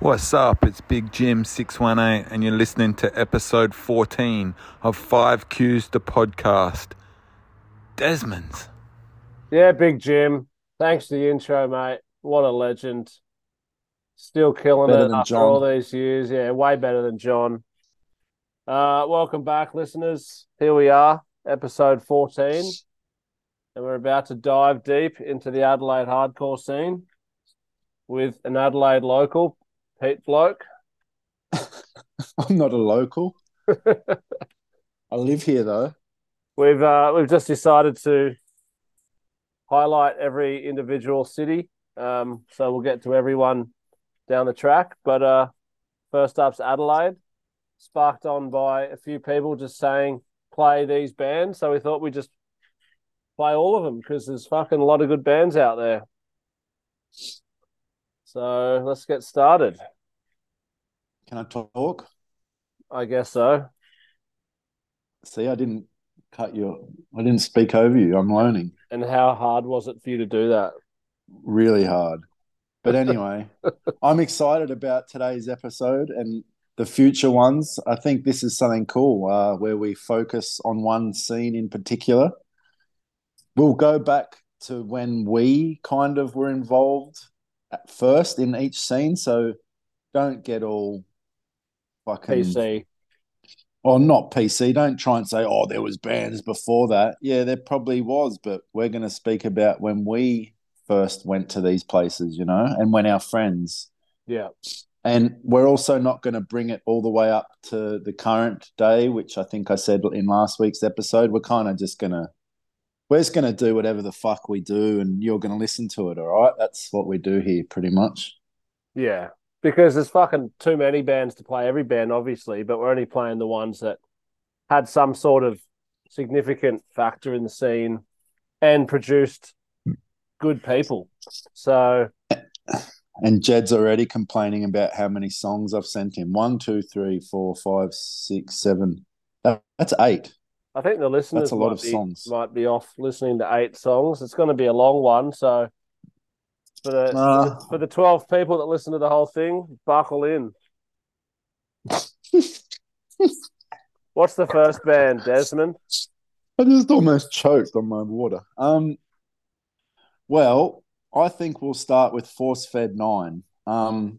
What's up? It's Big Jim 618 and you're listening to episode 14 of 5Qs the podcast. Desmond's. Yeah, Big Jim. Thanks for the intro, mate. What a legend. Still killing it after all these years. Yeah, way better than John. Welcome back, listeners. Here we are, episode 14. And we're about to dive deep into the Adelaide hardcore scene with an Adelaide local, Pete Bloke. I'm not a local. I live here, though. We've just decided to highlight every individual city, so we'll get to everyone down the track. But first up's Adelaide, sparked on by a few people just saying, play these bands. So we thought we'd just play all of them because there's fucking a lot of good bands out there. So let's get started. Can I talk? I guess so. See, I didn't cut you. I didn't speak over you. I'm learning. And how hard was it for you to do that? Really hard. But anyway, I'm excited about today's episode and the future ones. I think this is something cool where we focus on one scene in particular. We'll go back to when we kind of were involved at first in each scene, so don't get all fucking PC. Or not PC. Don't try and say, oh, there was bands before that. Yeah, there probably was, but we're going to speak about when we first went to these places, you know, and when our friends. Yeah. And we're also not going to bring it all the way up to the current day, which I think I said in last week's episode. We're kind of just going to, we're just going to do whatever the fuck we do and you're going to listen to it, all right? That's what we do here pretty much. Yeah. Because there's fucking too many bands to play every band, obviously, but we're only playing the ones that had some sort of significant factor in the scene and produced good people. So, and Jed's already complaining about how many songs I've sent him. 1, 2, 3, 4, 5, 6, 7. That's 8. I think the listeners that's a lot of songs. Might be off listening to 8 songs. It's going to be a long one, so... For the 12 people that listen to the whole thing, buckle in. What's the first band, Desmond? I just almost choked on my water. Well, I think we'll start with Force Fed 9.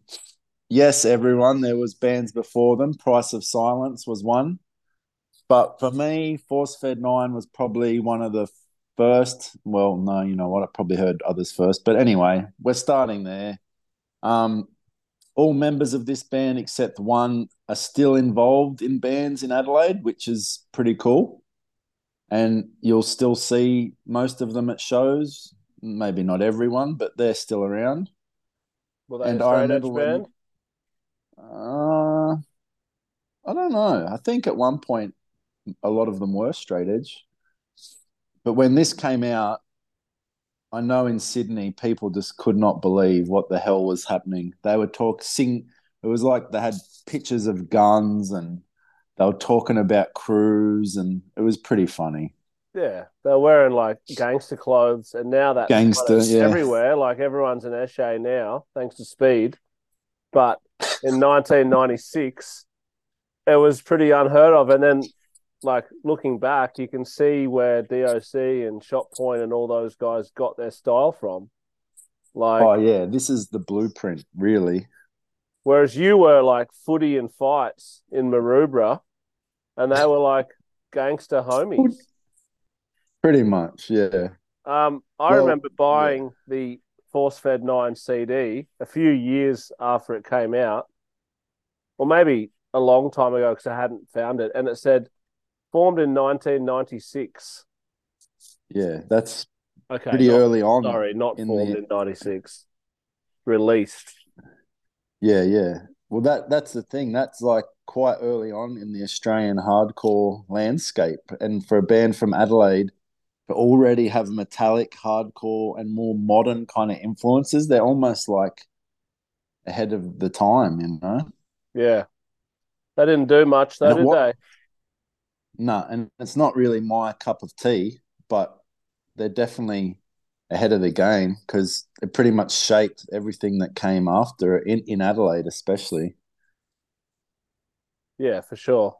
Yes, everyone, there was bands before them. Price of Silence was one. But for me, Force Fed 9 was probably one of the first, well, no, you know what? I probably heard others first, but anyway, we're starting there. All members of this band except one are still involved in bands in Adelaide, which is pretty cool. And you'll still see most of them at shows. Maybe not everyone, but they're still around. Well, that and I remember band? When, I don't know. I think at one point a lot of them were straight edge. But when this came out, I know in Sydney people just could not believe what the hell was happening. They were sing. It was like they had pictures of guns and they were talking about crews and it was pretty funny. Yeah, they were wearing like gangster clothes and now that's everywhere. Like everyone's an Eshay now, thanks to Speed. But in 1996, it was pretty unheard of. And then like looking back, you can see where DOC and Shot Point and all those guys got their style from. Like, oh yeah, this is the blueprint, really. Whereas you were like footy and fights in Maroubra, and they were like gangster homies. Pretty much, yeah. I remember buying the Force Fed 9 CD a few years after it came out, or maybe a long time ago because I hadn't found it, and it said, formed in 1996. Yeah, that's okay, pretty early on. Sorry, not formed in 96. Released. Yeah, yeah. Well, that's the thing. That's like quite early on in the Australian hardcore landscape. And for a band from Adelaide to already have metallic, hardcore and more modern kind of influences, they're almost like ahead of the time, you know? Yeah. They didn't do much though, did they? No, and it's not really my cup of tea, but they're definitely ahead of the game because it pretty much shaped everything that came after it, in Adelaide especially. Yeah, for sure.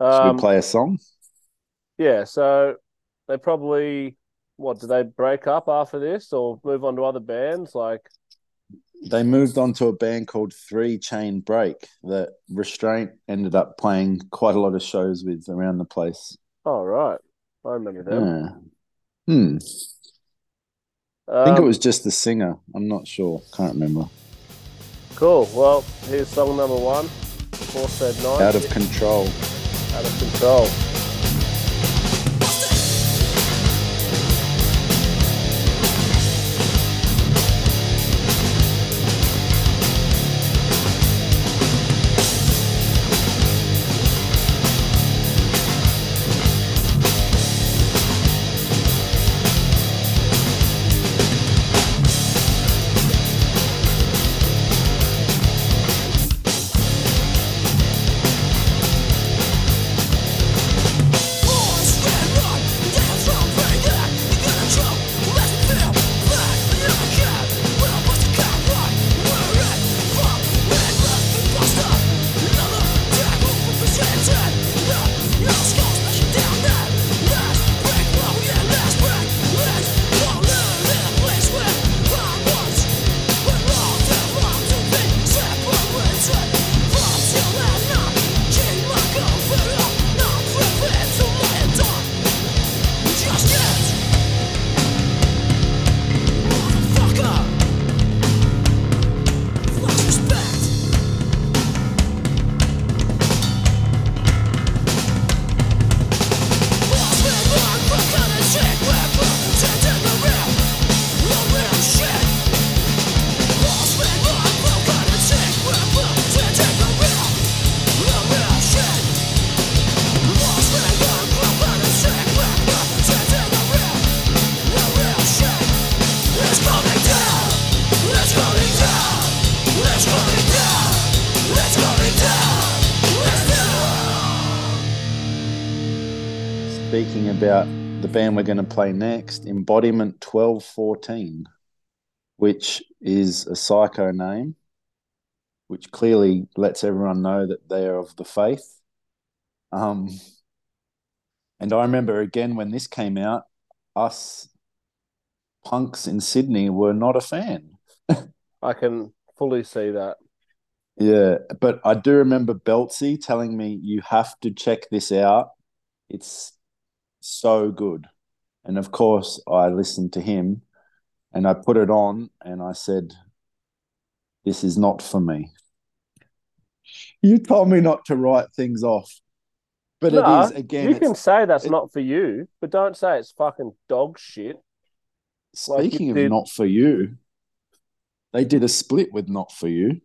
Should we play a song? Yeah, so they probably, what, did they break up after this or move on to other bands? Like, they moved on to a band called Three Chain Break that Restraint ended up playing quite a lot of shows with around the place. Oh, right. I remember them. Yeah. I think it was just the singer. I'm not sure. Can't remember. Cool. Well, here's song number one, Before Said Night. Out of Control. Out of Control. Speaking about the band we're going to play next, Embodiment 1214, which is a psycho name, which clearly lets everyone know that they are of the faith. And I remember, again, when this came out, us punks in Sydney were not a fan. I can fully see that. Yeah, but I do remember Beltsy telling me, you have to check this out. It's so good. And of course I listened to him and I put it on and I said, this is not for me. You told me not to write things off, but it is, again, you can say that's not for you, but don't say it's fucking dog shit. Speaking of not for you, they did a split with Not For You.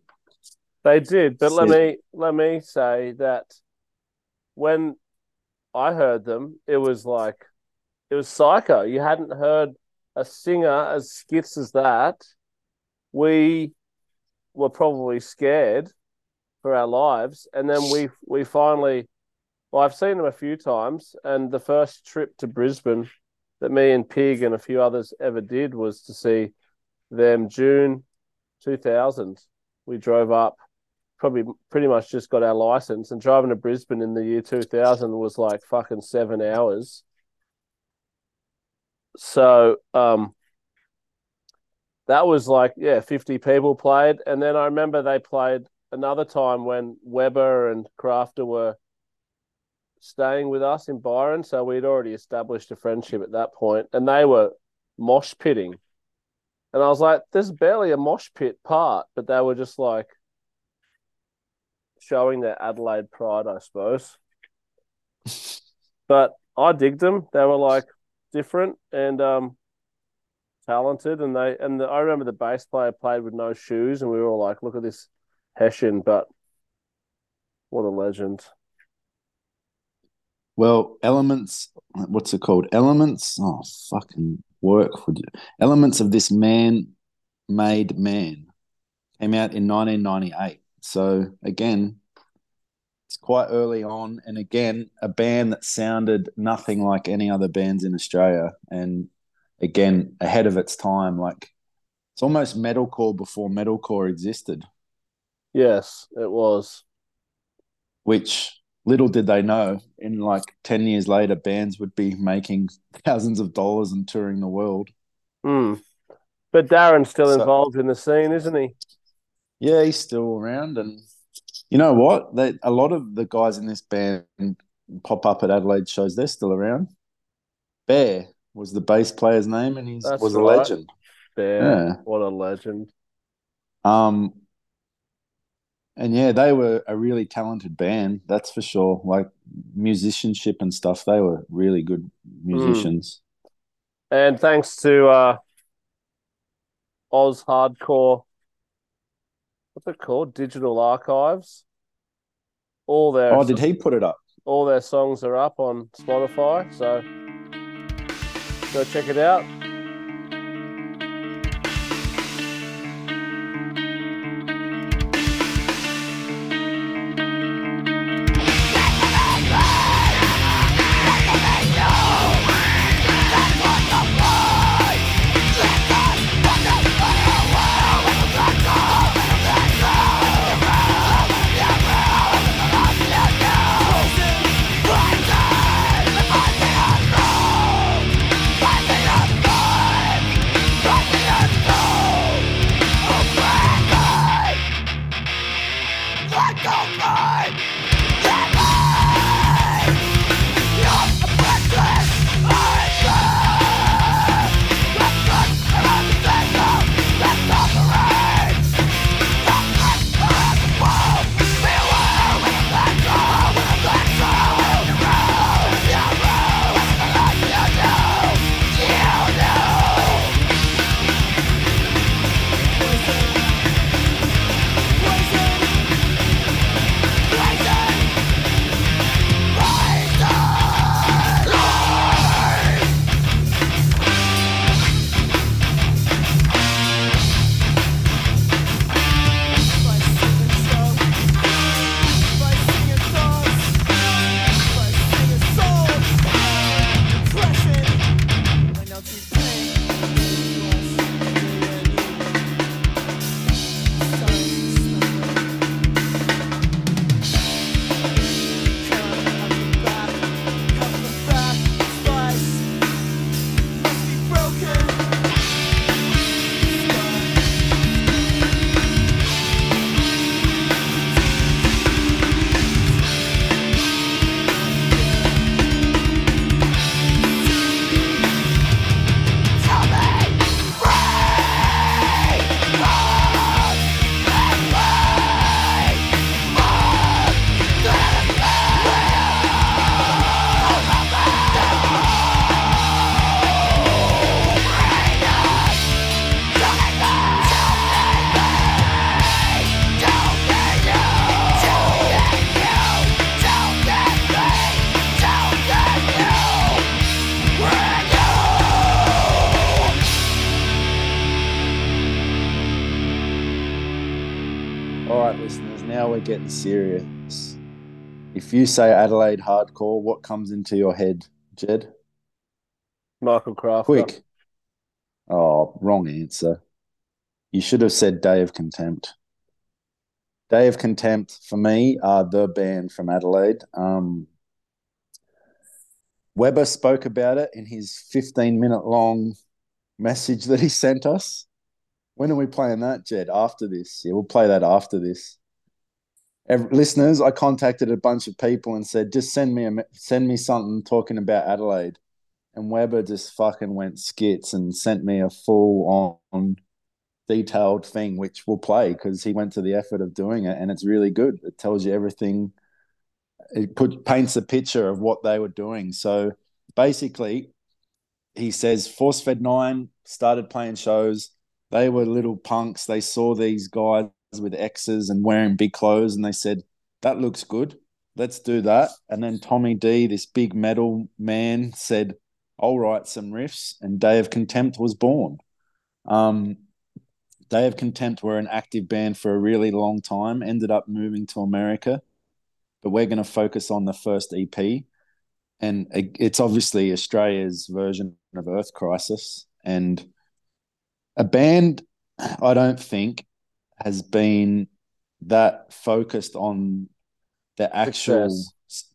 They did, but let me say that when I heard them, it was psycho. You hadn't heard a singer as skits as that. We were probably scared for our lives. And then we finally, well, I've seen them a few times. And the first trip to Brisbane that me and Pig and a few others ever did was to see them June 2000. We drove up. Probably pretty much just got our license, and driving to Brisbane in the year 2000 was like fucking 7 hours. So that was like, yeah, 50 people played. And then I remember they played another time when Weber and Crafter were staying with us in Byron. So we'd already established a friendship at that point, and they were mosh pitting. And I was like, there's barely a mosh pit part, but they were just like, showing their Adelaide pride, I suppose. But I digged them. They were like different and talented, and I remember the bass player played with no shoes, and we were all like, "Look at this Hessian!" But what a legend! Well, Elements. What's it called? Elements. Oh, fucking work for you. Elements of This Man came out in 1998. So, again, It's quite early on, and again, a band that sounded nothing like any other bands in Australia, and again, ahead of its time. Like, it's almost metalcore before metalcore existed. Yes, it was. Which little did they know, in like 10 years later, bands would be making thousands of dollars and touring the world. Mm. But Darren's still involved in the scene, isn't he? Yeah, he's still around. And you know what? A lot of the guys in this band pop up at Adelaide shows. They're still around. Bear was the bass player's name, and he was a legend. Bear, yeah. What a legend. And yeah, they were a really talented band, that's for sure. Like musicianship and stuff, they were really good musicians. Mm. And thanks to Oz Hardcore, what's it called? Digital Archives. All their did he put it up? All their songs are up on Spotify, so go check it out. Getting serious. If you say Adelaide hardcore, what comes into your head, Jed? Michael Crafter. Quick. Oh, wrong answer. You should have said Day of Contempt. Day of Contempt, for me, are the band from Adelaide. Weber spoke about it in his 15-minute long message that he sent us. When are we playing that, Jed? After this. Yeah, we'll play that after this. Listeners, I contacted a bunch of people and said, just send me something talking about Adelaide. And Weber just fucking went skits and sent me a full-on detailed thing, which we'll play because he went to the effort of doing it, and it's really good. It tells you everything. It paints a picture of what they were doing. So basically, he says Forcefed 9 started playing shows. They were little punks. They saw these guys with X's and wearing big clothes, and they said, that looks good, let's do that. And then Tommy D, this big metal man, said, I'll write some riffs, and Day of Contempt was born. Day of Contempt were an active band for a really long time, ended up moving to America, but we're going to focus on the first EP. And it's obviously Australia's version of Earth Crisis. And a band, I don't think, has been that focused on the actual success.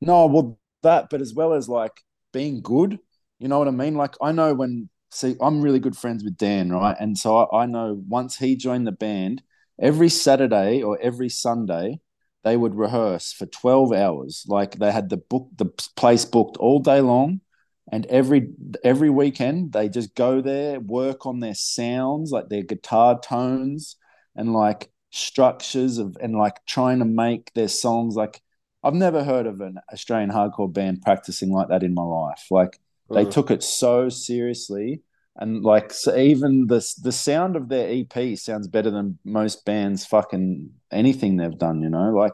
No, well, that, but as well as like being good, you know what I mean? Like, I know when, see, I'm really good friends with Dan, right? And so I know once he joined the band, every Saturday or every Sunday, they would rehearse for 12 hours. Like, they had the place booked all day long, and every weekend they just go there, work on their sounds, like their guitar tones and like structures of, and like trying to make their songs. Like, I've never heard of an Australian hardcore band practicing like that in my life. Like, they took it so seriously, and like, so even the sound of their EP sounds better than most bands' fucking anything they've done, you know? Like,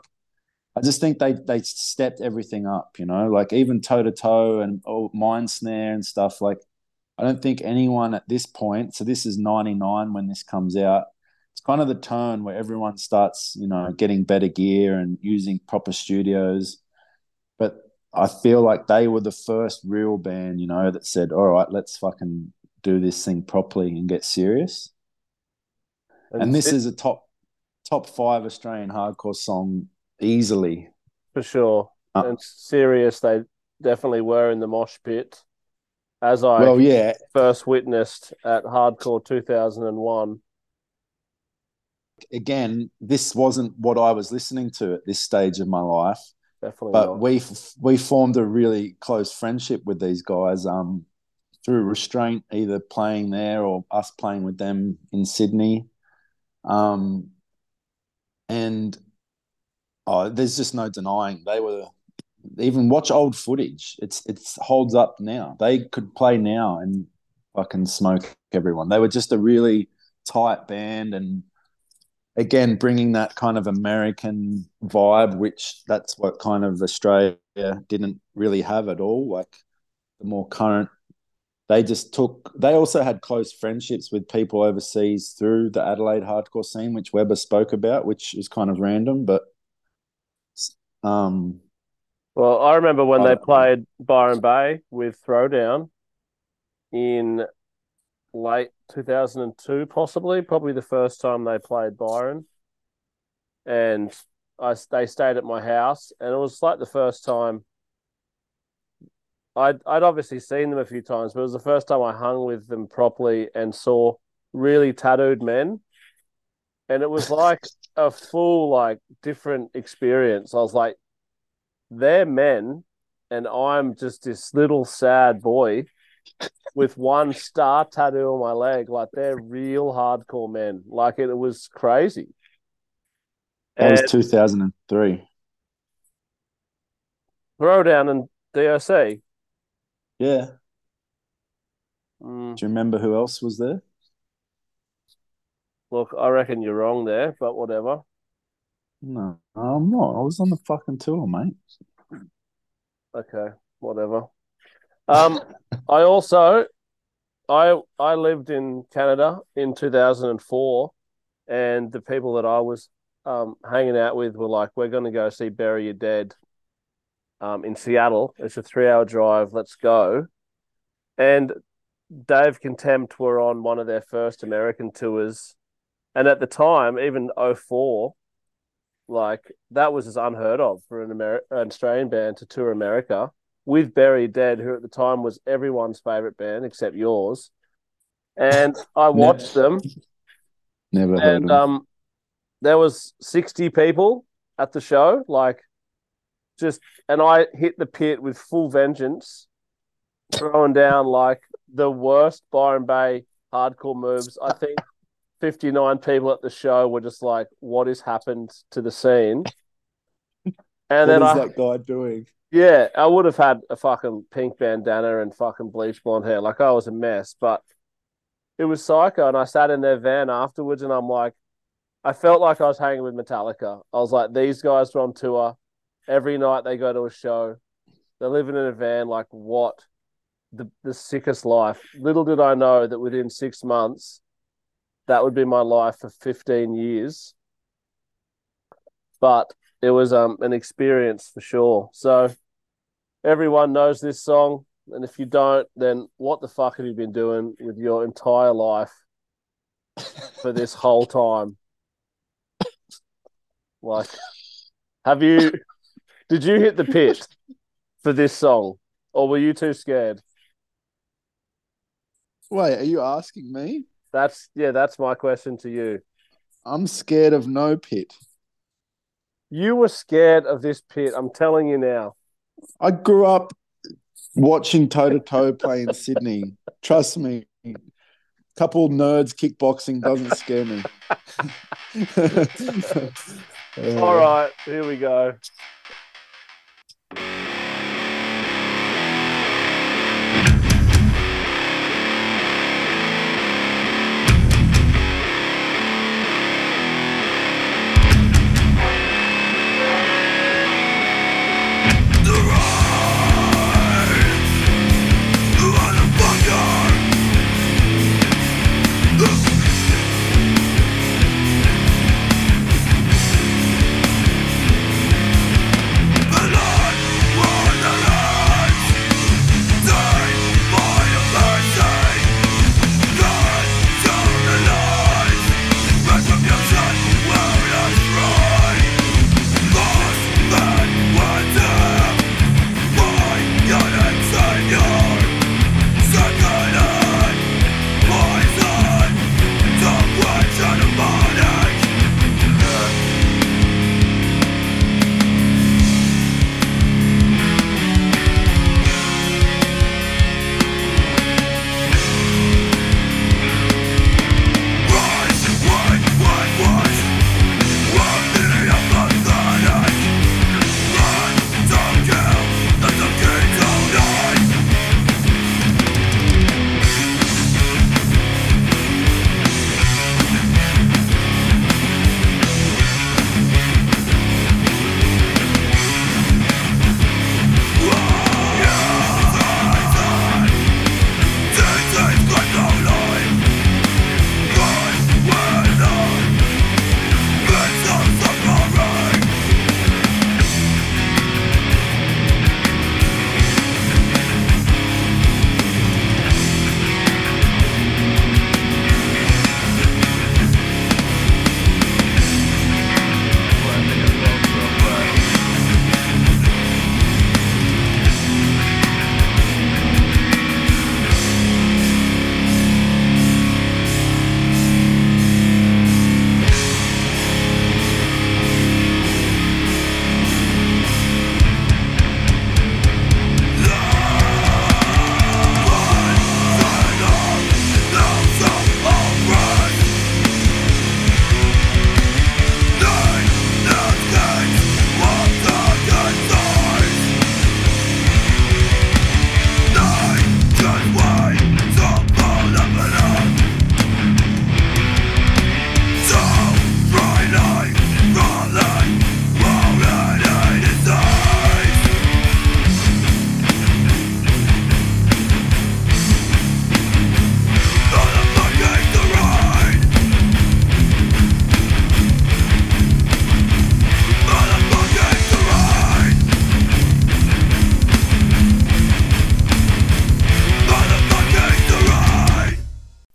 I just think they stepped everything up, you know? Like, even Toe to Toe and Mind Snare and stuff. Like, I don't think anyone at this point, so this is 99 when this comes out, it's kind of the turn where everyone starts, you know, getting better gear and using proper studios. But I feel like they were the first real band, you know, that said, all right, let's fucking do this thing properly and get serious. And this is a top five Australian hardcore song easily. For sure. And serious they definitely were in the mosh pit, as I first witnessed at Hardcore 2001. Again, this wasn't what I was listening to at this stage of my life. Definitely but not. We formed a really close friendship with these guys through Restraint, either playing there or us playing with them in Sydney. And there's just no denying they were. Even watch old footage; it's holds up now. They could play now and fucking smoke everyone. They were just a really tight band, and again, bringing that kind of American vibe, which that's what kind of Australia didn't really have at all. Like, the more current, they also had close friendships with people overseas through the Adelaide hardcore scene, which Weber spoke about, which is kind of random, but. Well, I remember when they played Byron Bay with Throwdown in late 2002, probably the first time they played Byron, and they stayed at my house, and it was like the first time I'd obviously seen them a few times, but it was the first time I hung with them properly and saw really tattooed men, and it was like a full like different experience. I was like, they're men, and I'm just this little sad boy with one star tattoo on my leg. Like, they're real hardcore men. Like, it was crazy. That was 2003. Throwdown and DOC. Yeah. Do you remember who else was there? Look, I reckon you're wrong there, but whatever. No, I'm not. I was on the fucking tour, mate. Okay, whatever. I lived in Canada in 2004, and the people that I was hanging out with were like, we're going to go see Bury Your Dead in Seattle. It's a 3-hour drive. Let's go. And Dave Contempt were on one of their first American tours. And at the time, even 2004, like, that was as unheard of for an Australian band to tour America. With Bury Dead, who at the time was everyone's favourite band except yours. And I watched them. Never heard of them. There was 60 people at the show, like, just, and I hit the pit with full vengeance, throwing down, like, the worst Byron Bay hardcore moves. I think 59 people at the show were just like, what has happened to the scene? And then what is that guy doing? Yeah, I would have had a fucking pink bandana and fucking bleach blonde hair. Like, I was a mess, but it was psycho. And I sat in their van afterwards, and I'm like, I felt like I was hanging with Metallica. I was like, these guys are on tour. Every night they go to a show. They're living in a van. Like, what? The sickest life. Little did I know that within 6 months, that would be my life for 15 years. But it was an experience for sure. So everyone knows this song, and if you don't, then what the fuck have you been doing with your entire life for this whole time? Like, did you hit the pit for this song, or were you too scared? Wait, are you asking me? That's my question to you. I'm scared of no pit. You were scared of this pit, I'm telling you now. I grew up watching toe-to-toe play in Sydney. Trust me, a couple of nerds kickboxing doesn't scare me. All right, here we go.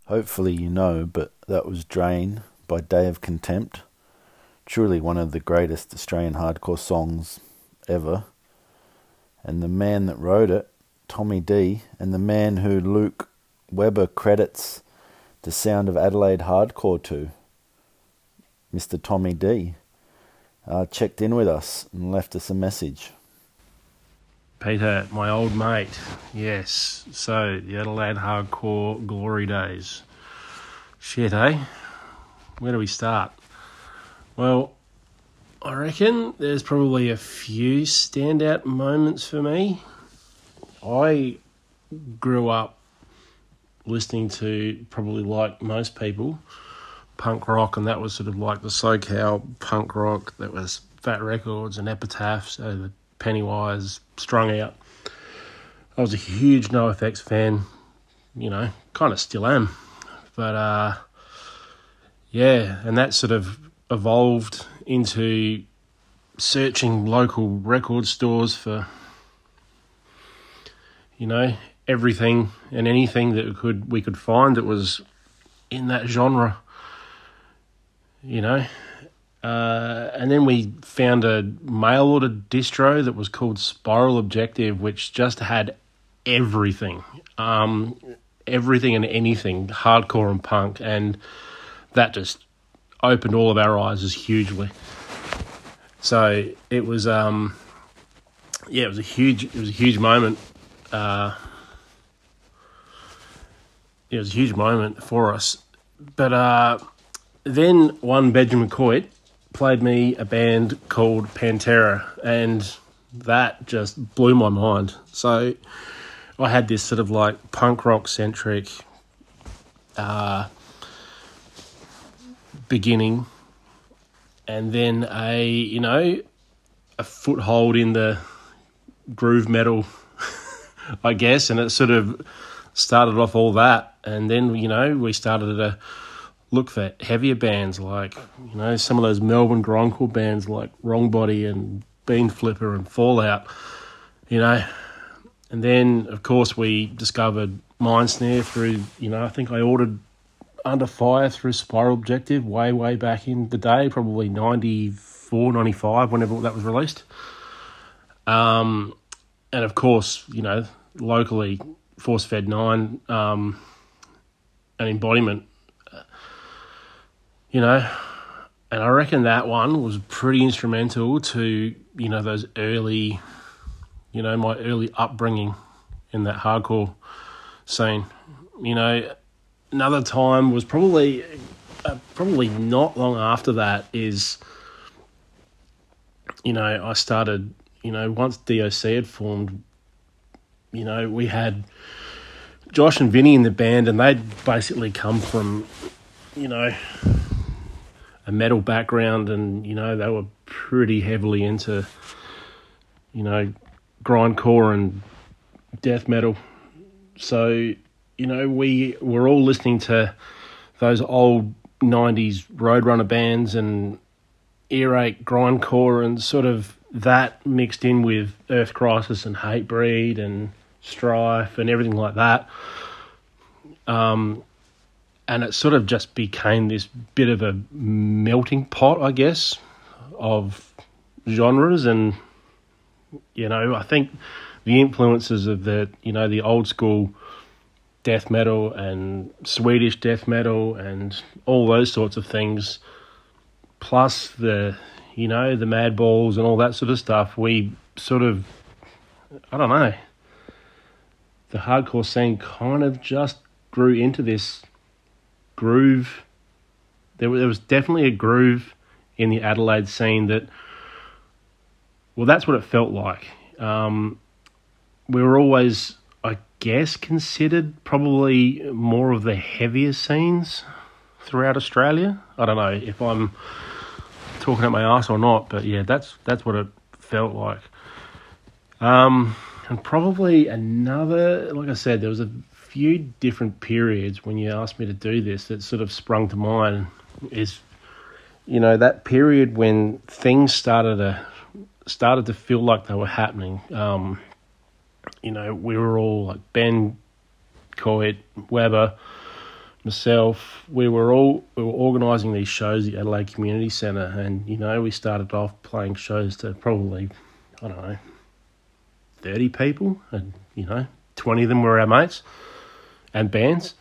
Hopefully you know, but that was Drain by Day of Contempt. Truly one of the greatest Australian hardcore songs ever. And the man that wrote it, Tommy D, and the man who Luke Webber credits the sound of Adelaide hardcore to, Mr. Tommy D, checked in with us and left us a message. Peter, my old mate, yes. So, the Adelaide hardcore glory days. Shit, eh? Where do we start? Well, I reckon there's probably a few standout moments for me. I grew up listening to, probably like most people, punk rock, and that was sort of like the SoCal punk rock. That was Fat Records and Epitaph, so the Pennywise, Strung Out. I was a huge NoFX fan, you know, kind of still am. But, yeah, and that sort of evolved into searching local record stores for, you know, everything and anything that we could find that was in that genre, you know. And then we found a mail order distro that was called Spiral Objective, which just had everything, everything and anything, hardcore and punk, and that just opened all of our eyes hugely. So it was, yeah, it was a huge moment. It was a huge moment for us. But then one Benjamin Coit played me a band called Pantera, and that just blew my mind. So I had this sort of like punk rock centric beginning, and then a foothold in the groove metal, I guess, and it sort of started off all that. And then, you know, we started to look for heavier bands like, you know, some of those Melbourne grindcore bands like Wrong Body and Bean Flipper and Fallout, you know. And then, of course, we discovered Mindsnare through, you know, I think I ordered Under Fire through Spiral Objective way back in the day, probably 94, 95, whenever that was released. And, of course, you know, locally, Force Fed 9, an embodiment, you know. And I reckon that one was pretty instrumental to, you know, those early... you know, my early upbringing in that hardcore scene. You know, another time was probably not long after that is, you know, I started, you know, once DOC had formed, you know, we had Josh and Vinny in the band, and they'd basically come from, you know, a metal background, and, you know, they were pretty heavily into, you know, grindcore and death metal. So, you know, we were all listening to those old 90s Roadrunner bands and Earache grindcore, and sort of that mixed in with Earth Crisis and Hatebreed and Strife and everything like that. And it sort of just became this bit of a melting pot, I guess, of genres. And you know, I think the influences of the, you know, the old school death metal and Swedish death metal and all those sorts of things, plus the, you know, the Madballs and all that sort of stuff, we sort of, I don't know, the hardcore scene kind of just grew into this groove. There was definitely a groove in the Adelaide scene that... well, that's what it felt like. We were always, I guess, considered probably more of the heavier scenes throughout Australia. I don't know if I'm talking out my arse or not, but yeah, that's what it felt like. And probably another, like I said, there was a few different periods when you asked me to do this that sort of sprung to mind is, you know, that period when things started to feel like they were happening. You know, we were all like Ben, Coit, Weber, myself. We were organising these shows at the Adelaide Community Centre, and, you know, we started off playing shows to probably, I don't know, 30 people, and, you know, 20 of them were our mates and bands.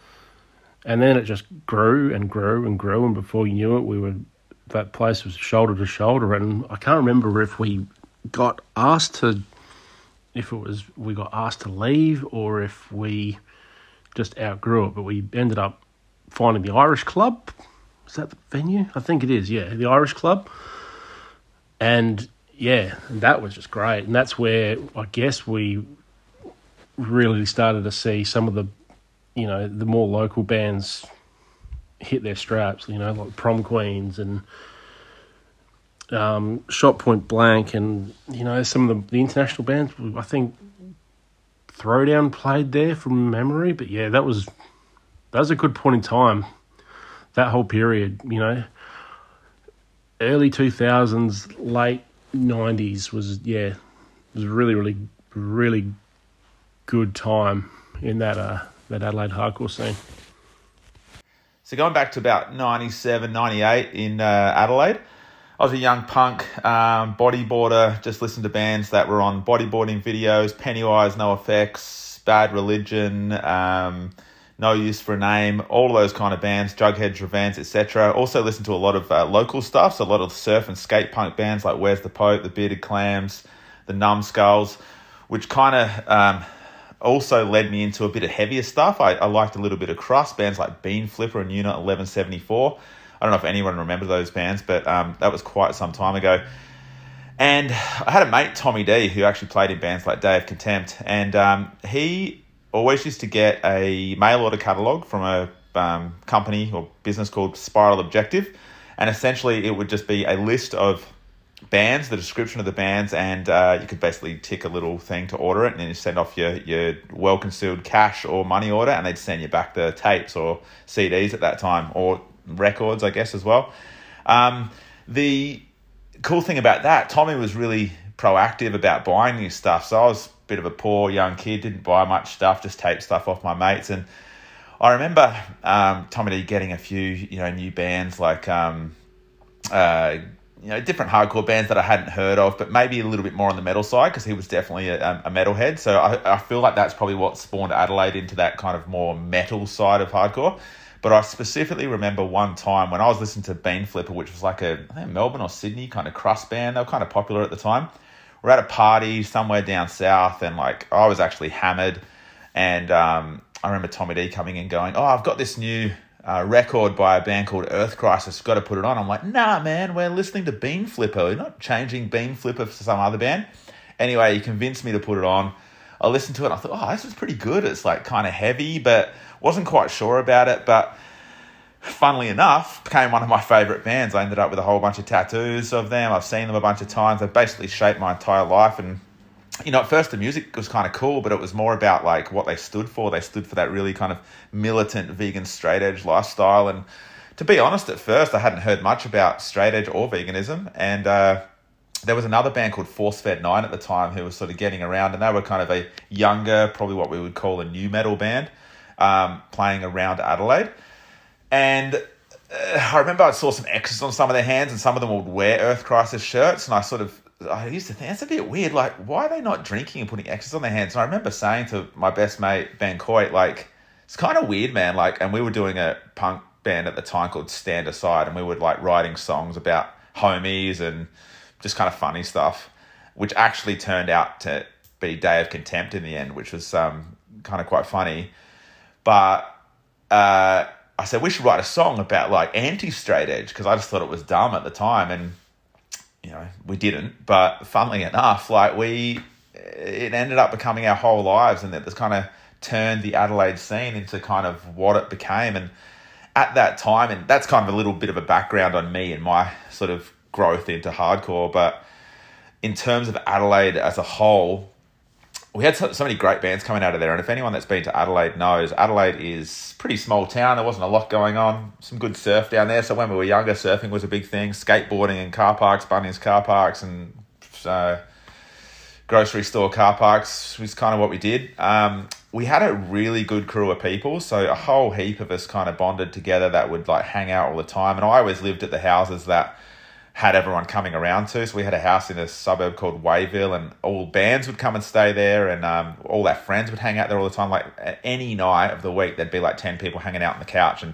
And then it just grew and grew and grew, and before you knew it, that place was shoulder to shoulder. And I can't remember if we got asked to leave or if we just outgrew it, but we ended up finding the Irish Club. Is that the venue? I think it is, yeah, the Irish Club. And yeah, that was just great. And that's where I guess we really started to see some of the, you know, the more local bands hit their straps, you know, like Prom Queens and Shot Point Blank, and, you know, some of the international bands. I think Throwdown played there from memory, but yeah, that was a good point in time, that whole period, you know, early 2000s, late 90s was, yeah, it was a really, really, really good time in that Adelaide hardcore scene. So going back to about 97, 98 in Adelaide, I was a young punk, bodyboarder, just listened to bands that were on bodyboarding videos, Pennywise, NoFX, Bad Religion, No Use for a Name, all those kind of bands, Jughead's Revenge, etc. Also listened to a lot of local stuff, so a lot of surf and skate punk bands like Where's the Pope, the Bearded Clams, the Numbskulls, which kind of also led me into a bit of heavier stuff. I liked a little bit of crust, bands like Bean Flipper and Unit 1174. I don't know if anyone remembers those bands, but that was quite some time ago. And I had a mate, Tommy D, who actually played in bands like Day of Contempt, and he always used to get a mail-order catalogue from a company or business called Spiral Objective, and essentially it would just be a list of bands, the description of the bands, and you could basically tick a little thing to order it, and then you send off your well-concealed cash or money order, and they'd send you back the tapes or CDs at that time, or records, I guess, as well. The cool thing about that, Tommy was really proactive about buying new stuff, so I was a bit of a poor young kid, didn't buy much stuff, just taped stuff off my mates, and I remember Tommy D getting a few, new bands like different hardcore bands that I hadn't heard of, but maybe a little bit more on the metal side, because he was definitely a metalhead. So I feel like that's probably what spawned Adelaide into that kind of more metal side of hardcore. But I specifically remember one time when I was listening to Bean Flipper, which was like I think Melbourne or Sydney kind of crust band. They were kind of popular at the time. We're at a party somewhere down south, and I was actually hammered. And I remember Tommy D coming in going, "Oh, I've got this new record by a band called Earth Crisis, got to put it on." I'm like, "Nah, man, we're listening to Bean Flipper. We're not changing Bean Flipper for some other band." Anyway, he convinced me to put it on. I listened to it and I thought, "Oh, this is pretty good." It's kind of heavy, but wasn't quite sure about it. But funnily enough, became one of my favorite bands. I ended up with a whole bunch of tattoos of them. I've seen them a bunch of times. They've basically shaped my entire life. And, at first the music was kind of cool, but it was more about what they stood for. They stood for that really kind of militant vegan straight edge lifestyle. And to be honest, at first I hadn't heard much about straight edge or veganism. And there was another band called Force Fed 9 at the time who was sort of getting around, and they were kind of a younger, probably what we would call a new metal band, playing around Adelaide. And I remember I saw some X's on some of their hands, and some of them would wear Earth Crisis shirts, and I used to think, that's a bit weird. Why are they not drinking and putting X's on their hands? And I remember saying to my best mate, Ben Coit, it's kind of weird, man. And we were doing a punk band at the time called Stand Aside, and we were writing songs about homies and just kind of funny stuff, which actually turned out to be Day of Contempt in the end, which was kind of quite funny. But I said, we should write a song about anti-straight edge, because I just thought it was dumb at the time. And we didn't, but funnily enough, it ended up becoming our whole lives, and that this kind of turned the Adelaide scene into kind of what it became. And at that time, and that's kind of a little bit of a background on me and my sort of growth into hardcore, but in terms of Adelaide as a whole, we had so many great bands coming out of there. And if anyone that's been to Adelaide knows, Adelaide is a pretty small town. There wasn't a lot going on. Some good surf down there. So when we were younger, surfing was a big thing. Skateboarding in car parks, Bunnings car parks, and grocery store car parks was kind of what we did. We had a really good crew of people. So a whole heap of us kind of bonded together that would hang out all the time. And I always lived at the houses that had everyone coming around to. So we had a house in a suburb called Wayville, and all bands would come and stay there, and all our friends would hang out there all the time. Any night of the week, there'd be 10 people hanging out on the couch, and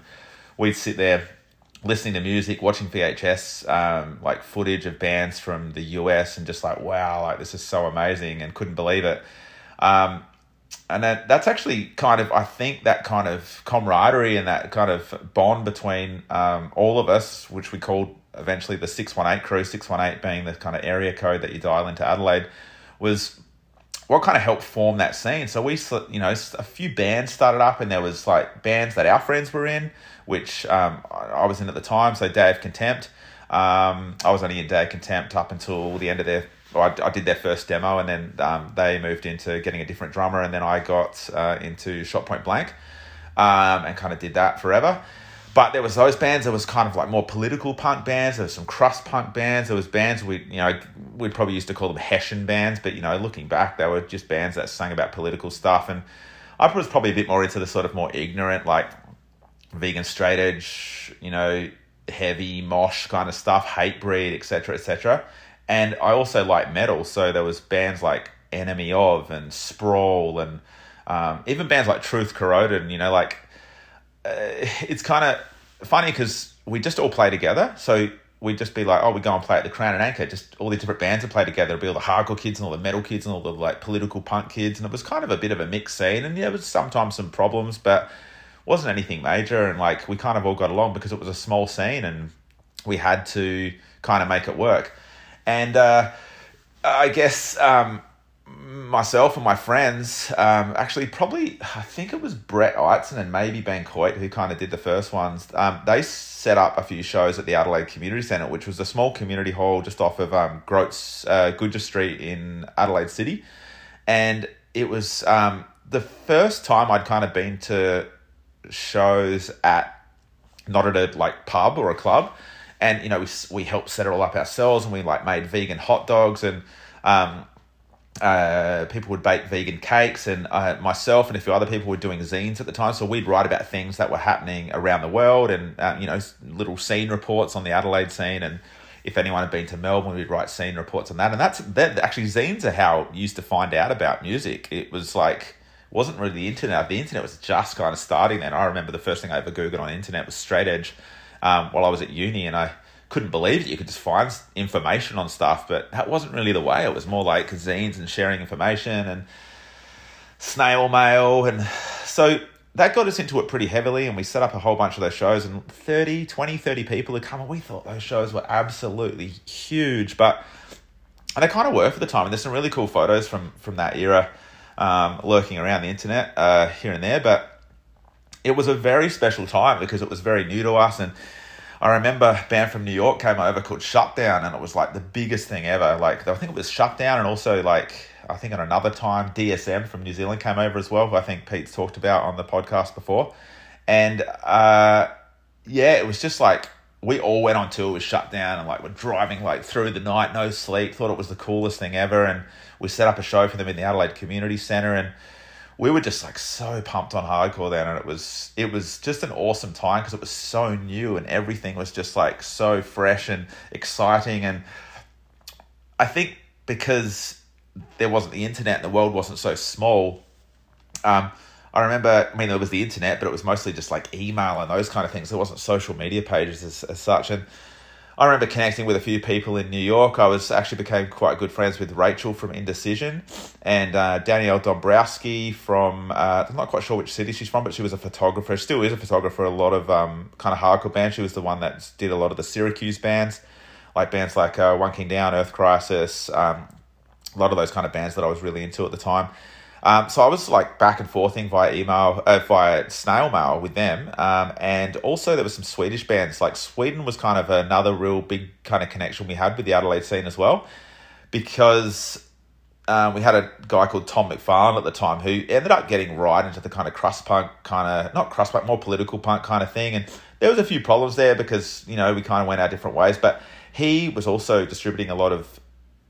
we'd sit there listening to music, watching VHS, footage of bands from the US, and just wow, this is so amazing, and couldn't believe it. And that's actually kind of, I think, that kind of camaraderie and that kind of bond between all of us, which we called eventually the 618 crew, 618 being the kind of area code that you dial into Adelaide, was what kind of helped form that scene. So we, a few bands started up, and there was bands that our friends were in, which I was in at the time. So Day of Contempt, I was only in Day of Contempt up until the end of I did their first demo, and then they moved into getting a different drummer, and then I got into Shot Point Blank, and kind of did that forever. But there was those bands. There was kind of like more political punk bands. There was some crust punk bands. There was bands we'd probably used to call them Hessian bands. But, you know, looking back, they were just bands that sang about political stuff. And I was probably a bit more into the sort of more ignorant, like vegan straight edge, you know, heavy mosh kind of stuff, hate breed, etc., etc. And I also like metal. So there was bands like Enemy Of and Sprawl and even bands like Truth Corroded. And, you know, like it's kind of funny because we just all play together. So we'd just be like, oh, we go and play at the Crown and Anchor. Just all the different bands would play together. It'd be all the hardcore kids and all the metal kids and all the like political punk kids. And it was kind of a bit of a mixed scene. And yeah, there was sometimes some problems, but wasn't anything major. And like we kind of all got along because it was a small scene and we had to kind of make it work. And I guess myself and my friends, actually probably, I think it was Brett Eitzen and maybe Ben Coit who kind of did the first ones. They set up a few shows at the Adelaide Community Centre, which was a small community hall just off of Groats, Goodger Street in Adelaide City. And it was the first time I'd kind of been to shows at, not at a like pub or a club. And, you know, we helped set it all up ourselves and we like made vegan hot dogs and people would bake vegan cakes and myself and a few other people were doing zines at the time. So we'd write about things that were happening around the world and, you know, little scene reports on the Adelaide scene. And if anyone had been to Melbourne, we'd write scene reports on that. And that's actually zines are how you used to find out about music. It was like, wasn't really the internet. The internet was just kind of starting then. I remember the first thing I ever Googled on the internet was straight edge. While I was at uni, and I couldn't believe it. You could just find information on stuff, but that wasn't really the way. It was more like zines and sharing information and snail mail. And so that got us into it pretty heavily, and we set up a whole bunch of those shows, and 30 people had come, and we thought those shows were absolutely huge, and they kind of were for the time. And there's some really cool photos from that era lurking around the internet here and there, but it was a very special time because it was very new to us. And I remember a band from New York came over called Shutdown, and it was like the biggest thing ever. Like, I think it was Shutdown, and also like, I think at another time, DSM from New Zealand came over as well, who I think Pete's talked about on the podcast before. And it was just like, we all went on tour with Shutdown and like we're driving like through the night, no sleep, thought it was the coolest thing ever. And we set up a show for them in the Adelaide Community Centre, and we were just like so pumped on hardcore then, and it was just an awesome time because it was so new and everything was just like so fresh and exciting. And I think because there wasn't the internet and the world wasn't so small, I remember, I mean, there was the internet, but it was mostly just like email and those kind of things. There wasn't social media pages as such. And I remember connecting with a few people in New York. I was actually became quite good friends with Rachel from Indecision and Danielle Dombrowski from, I'm not quite sure which city she's from, but she was a photographer. She still is a photographer, a lot of kind of hardcore bands. She was the one that did a lot of the Syracuse bands like One King Down, Earth Crisis, a lot of those kind of bands that I was really into at the time. So I was like back and forthing via snail mail with them. And also there were some Swedish bands. Like Sweden was kind of another real big kind of connection we had with the Adelaide scene as well, because we had a guy called Tom McFarlane at the time who ended up getting right into the kind of crust punk kind of, not crust punk, more political punk kind of thing. And there was a few problems there because, you know, we kind of went our different ways, but he was also distributing a lot of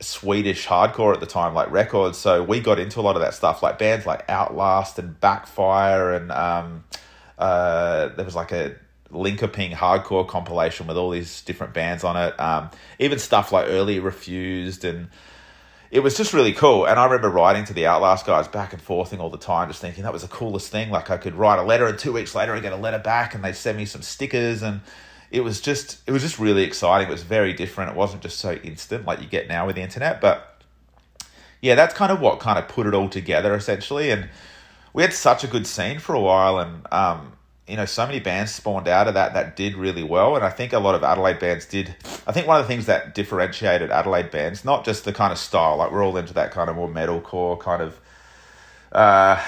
Swedish hardcore at the time, like records. So we got into a lot of that stuff, like bands like Outlast and Backfire, and there was like a Linkoping hardcore compilation with all these different bands on it, even stuff like early Refused, and it was just really cool. And I remember writing to the Outlast guys back and forthing all the time, just thinking that was the coolest thing. Like I could write a letter and 2 weeks later I get a letter back and they'd send me some stickers, and It was just really exciting. It was very different. It wasn't just so instant like you get now with the internet. But yeah, that's kind of what kind of put it all together essentially. And we had such a good scene for a while, and you know, so many bands spawned out of that did really well. And I think a lot of Adelaide bands did. I think one of the things that differentiated Adelaide bands, not just the kind of style, like we're all into that kind of more metalcore kind of,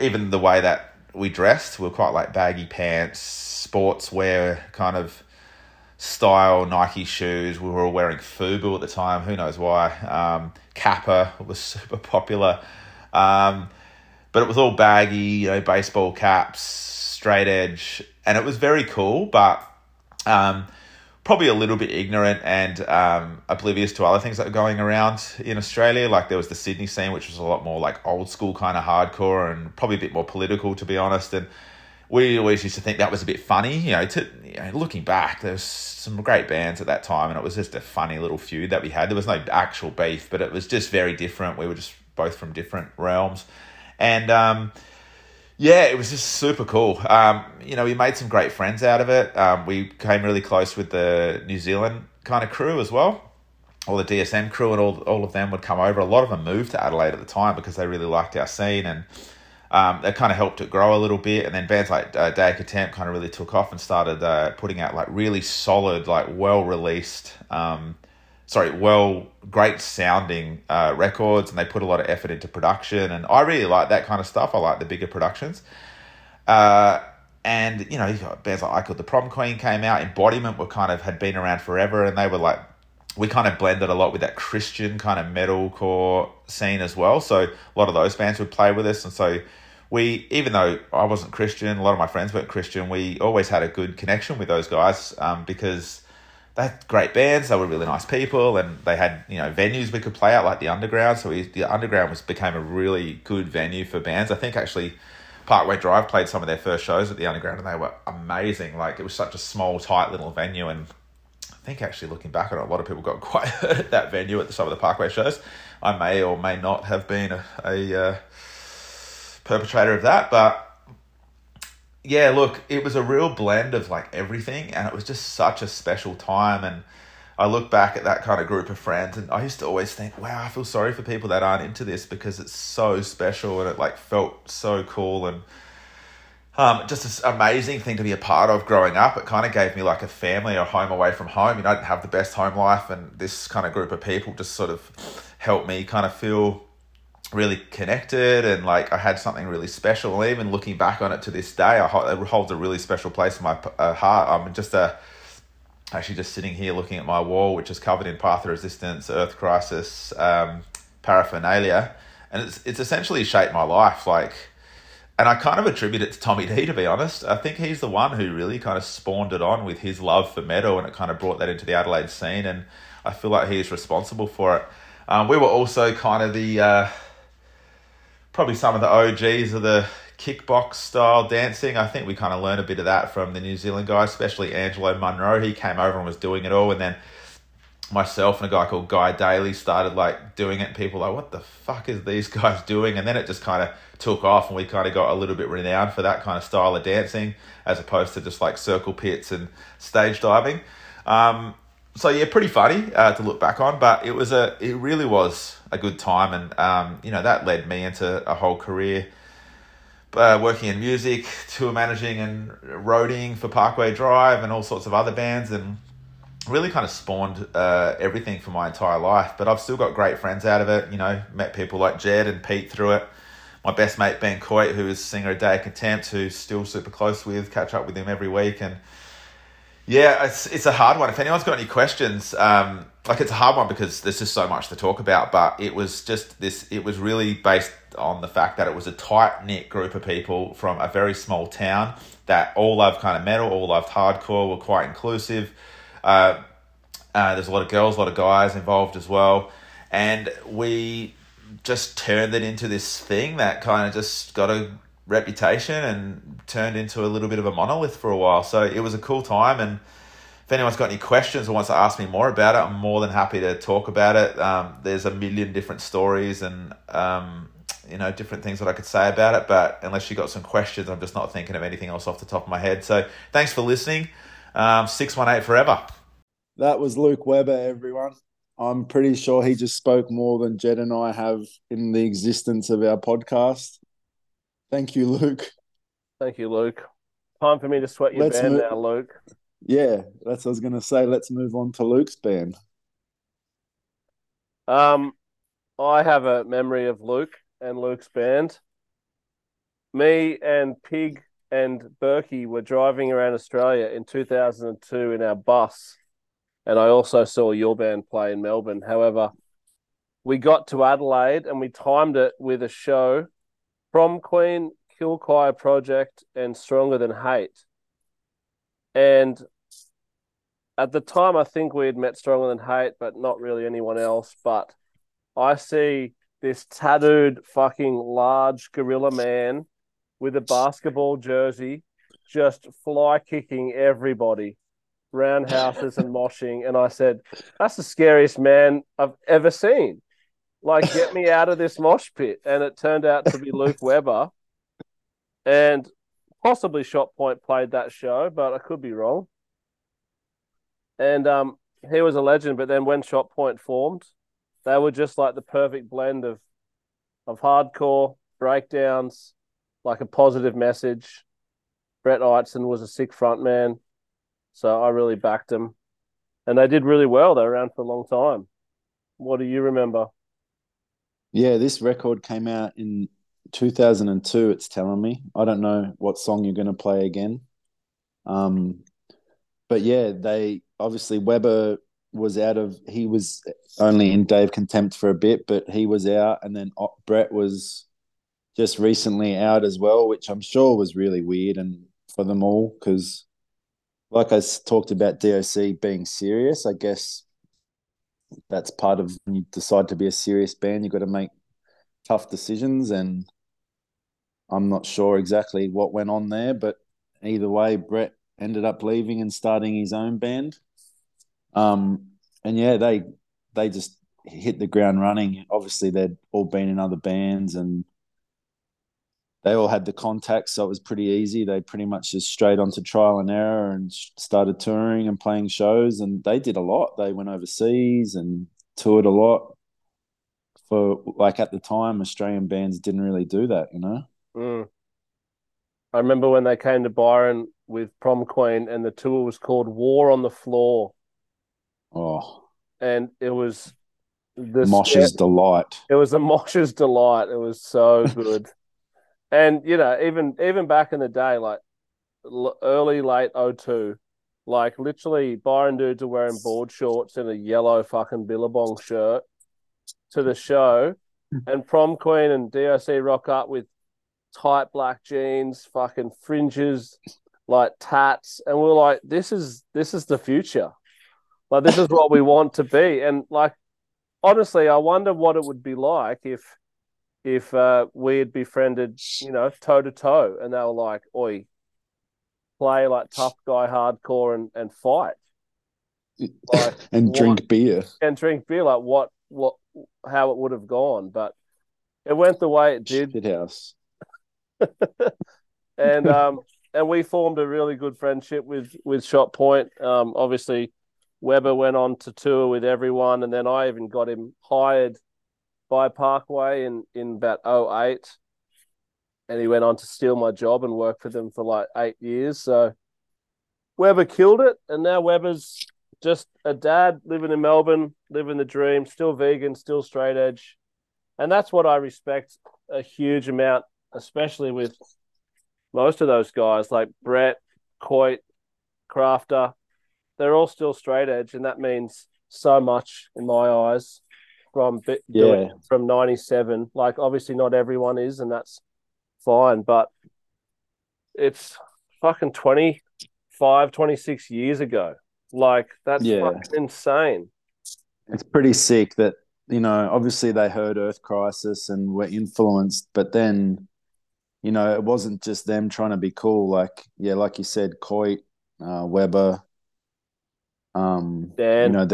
even the way that we dressed, we were quite like baggy pants, sportswear kind of style, Nike shoes. We were all wearing FUBU at the time, who knows why. Kappa was super popular. But it was all baggy, you know, baseball caps, straight edge, and it was very cool, but probably a little bit ignorant and oblivious to other things that were going around in Australia. Like there was the Sydney scene, which was a lot more like old school kind of hardcore and probably a bit more political, to be honest. And we always used to think that was a bit funny. Looking back, there was some great bands at that time, and it was just a funny little feud that we had. There was no actual beef, but it was just very different. We were just both from different realms. And yeah, it was just super cool. We made some great friends out of it. We came really close with the New Zealand kind of crew as well, or the DSM crew, and all of them would come over. A lot of them moved to Adelaide at the time because they really liked our scene, and that kind of helped it grow a little bit. And then bands like Day of Contempt kind of really took off and started putting out like really solid, like well-released, great sounding records, and they put a lot of effort into production, and I really like that kind of stuff. I like the bigger productions. And you got bands like I Killed the Prom Queen came out, Embodiment had been around forever, and they were like, we kind of blended a lot with that Christian kind of metalcore scene as well. So a lot of those bands would play with us, and so we, even though I wasn't Christian, a lot of my friends weren't Christian, we always had a good connection with those guys because they had great bands, they were really nice people, and they had, venues we could play at, like the Underground. So the Underground became a really good venue for bands. I think actually Parkway Drive played some of their first shows at the Underground, and they were amazing. Like it was such a small, tight little venue, and I think actually looking back on it, a lot of people got quite hurt at that venue at some of the Parkway shows. I may or may not have been a perpetrator of that, but yeah, look, it was a real blend of like everything, and it was just such a special time. And I look back at that kind of group of friends, and I used to always think, wow, I feel sorry for people that aren't into this because it's so special, and it like felt so cool, and just this amazing thing to be a part of growing up. It kind of gave me like a family or home away from home. I didn't have the best home life, and this kind of group of people just sort of helped me kind of feel really connected, and like I had something really special. And even looking back on it to this day, it holds a really special place in my heart. I'm just sitting here looking at my wall, which is covered in Path of Resistance, Earth Crisis, paraphernalia, and it's essentially shaped my life. Like, and I kind of attribute it to Tommy D, to be honest. I think he's the one who really kind of spawned it on with his love for metal, and it kind of brought that into the Adelaide scene, and I feel like he is responsible for it. We were also kind of the probably some of the OGs of the kickbox style dancing. I think we kind of learned a bit of that from the New Zealand guys, especially Angelo Munro. He came over and was doing it all. And then myself and a guy called Guy Daly started like doing it. And people were like, what the fuck is these guys doing? And then it just kind of took off, and we kind of got a little bit renowned for that kind of style of dancing, as opposed to just like circle pits and stage diving. So yeah, pretty funny to look back on, but it really was a good time, and that led me into a whole career working in music, tour managing and roading for Parkway Drive and all sorts of other bands, and really kind of spawned everything for my entire life. But I've still got great friends out of it. Met people like Jed and Pete through it. My best mate Ben Coit, who is singer of Day of Contempt, who's still super close with, catch up with him every week. And yeah, it's a hard one. If anyone's got any questions, it's a hard one because there's just so much to talk about, but it was really based on the fact that it was a tight-knit group of people from a very small town that all loved kind of metal, all loved hardcore, were quite inclusive. There's a lot of girls, a lot of guys involved as well, and we just turned it into this thing that kind of just got a reputation and turned into a little bit of a monolith for a while. So it was a cool time, and if anyone's got any questions or wants to ask me more about it, I'm more than happy to talk about it. There's a million different stories and different things that I could say about it, but unless you got some questions, I'm just not thinking of anything else off the top of my head. So thanks for listening. 618 forever. That was Luke Webber, everyone. I'm pretty sure he just spoke more than Jed and I have in the existence of our podcast. Thank you, Luke. Thank you, Luke. Time for me to sweat your band now, Luke. Yeah, that's what I was going to say. Let's move on to Luke's band. I have a memory of Luke and Luke's band. Me and Pig and Berkey were driving around Australia in 2002 in our bus, and I also saw your band play in Melbourne. However, we got to Adelaide and we timed it with a show. Prom Queen Killcare Project and Stronger Than Hate. And at the time, I think we had met Stronger Than Hate, but not really anyone else. But I see this tattooed fucking large gorilla man with a basketball jersey just fly-kicking everybody, roundhouses and moshing. And I said, that's the scariest man I've ever seen. Like, get me out of this mosh pit. And it turned out to be Luke Webber. And possibly Shot Point played that show, but I could be wrong. And he was a legend. But then when Shot Point formed, they were just like the perfect blend of hardcore, breakdowns, like a positive message. Brett Eitzen was a sick front man, so I really backed him. And they did really well. They were around for a long time. What do you remember? Yeah, this record came out in 2002, it's telling me. I don't know what song you're going to play again. But yeah, they obviously Webber was out of – he was only in Dave Contempt for a bit, but he was out, and then Brett was just recently out as well, which I'm sure was really weird and for them all because, like I talked about DOC being serious, I guess – that's part of when you decide to be a serious band, you've got to make tough decisions. And I'm not sure exactly what went on there, but either way, Brett ended up leaving and starting his own band. And yeah, they just hit the ground running. Obviously, they'd all been in other bands and they all had the contacts, so it was pretty easy. They pretty much just straight onto trial and error and started touring and playing shows, and they did a lot. They went overseas and toured a lot. For like at the time, Australian bands didn't really do that, you know? Mm. I remember when they came to Byron with Prom Queen and the tour was called War on the Floor. Oh. And it was... Mosh's delight. It was a Mosh's delight. It was so good. And, you know, even back in the day, like early, late 02, like literally Byron dudes are wearing board shorts and a yellow fucking Billabong shirt to the show. And Prom Queen and DOC rock up with tight black jeans, fucking fringes, like tats. And we're like, this is the future. Like, this is what we want to be. And, like, honestly, I wonder what it would be like if we had befriended, you know, toe-to-toe, and they were like, oi, play like tough guy hardcore and fight. Like, And drink beer. Like what how it would have gone. But it went the way it did. Shit house. And we formed a really good friendship with Shot Point. Obviously, Webber went on to tour with everyone, and then I even got him hired by Parkway in about 08, and he went on to steal my job and work for them for like 8 years. So Webber killed it, and now Webber's just a dad living in Melbourne, living the dream, still vegan, still straight edge. And that's what I respect a huge amount, especially with most of those guys like Brett, Coit, Crafter. They're all still straight edge, and that means so much in my eyes. From 97, like obviously not everyone is, and that's fine, but it's fucking 25, 26 years ago. Like, that's fucking insane. It's pretty sick that, you know, obviously they heard Earth Crisis and were influenced, but then, you know, it wasn't just them trying to be cool. Like, yeah, like you said, Coit, Webber, Dan. You know,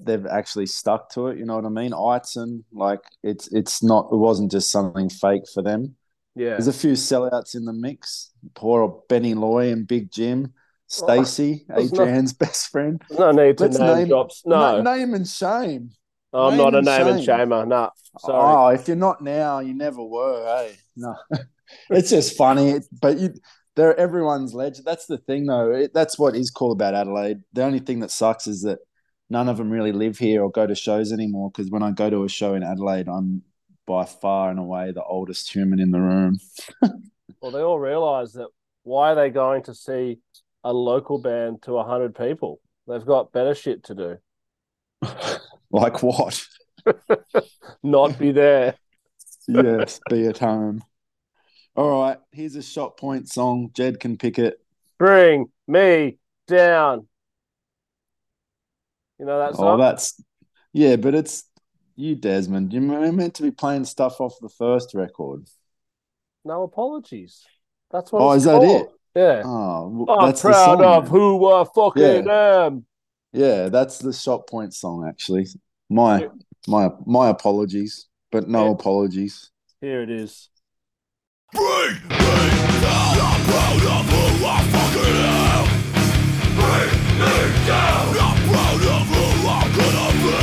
they've actually stuck to it. You know what I mean? Eitzen, like it wasn't just something fake for them. Yeah, there's a few sellouts in the mix. Poor old Benny Loy and Big Jim, Stacy, Adrian's best friend. No need to name drops. No name and shame. I'm not a name and shamer. No, sorry. Oh, if you're not now, you never were. Eh? No, it's just funny. But they're everyone's legend. That's the thing, though. That's what is cool about Adelaide. The only thing that sucks is that none of them really live here or go to shows anymore, because when I go to a show in Adelaide, I'm by far and away the oldest human in the room. Well, they all realise that why are they going to see a local band to 100 people? They've got better shit to do. Like what? Not be there. Yes, be at home. All right, here's a shot point song. Jed can pick it. Bring Me Down. You know that song? Oh, that's... Yeah, but it's you, Desmond. You're meant to be playing stuff off the first record. No apologies. That's what it's called. Oh, is that it? Yeah. Oh, well, I'm proud of who I fucking am. Yeah, that's the shot point song, actually. My apologies, but no apologies. Here it is. Bring me down. I'm proud of who I fucking am. Bring me down. I'm proud of who I'm gonna be.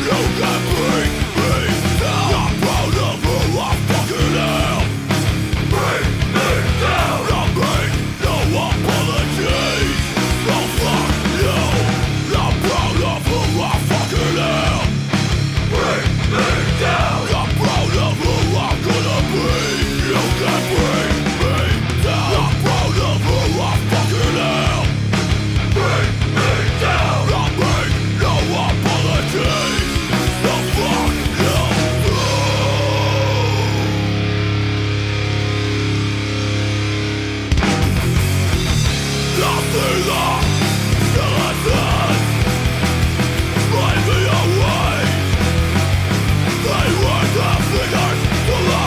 You can bring me down. I'm proud of who I fucking am. Bring me down. I bring no apologies. No fuck you. I'm proud of who I fucking am. Bring me down. I'm proud of who I'm gonna be. You can bring me down. I'm proud of who I fucking am. Bring me down. I bring no apologies. The fuck you do. Nothing left till it's done. Drive me away. They were the figures to the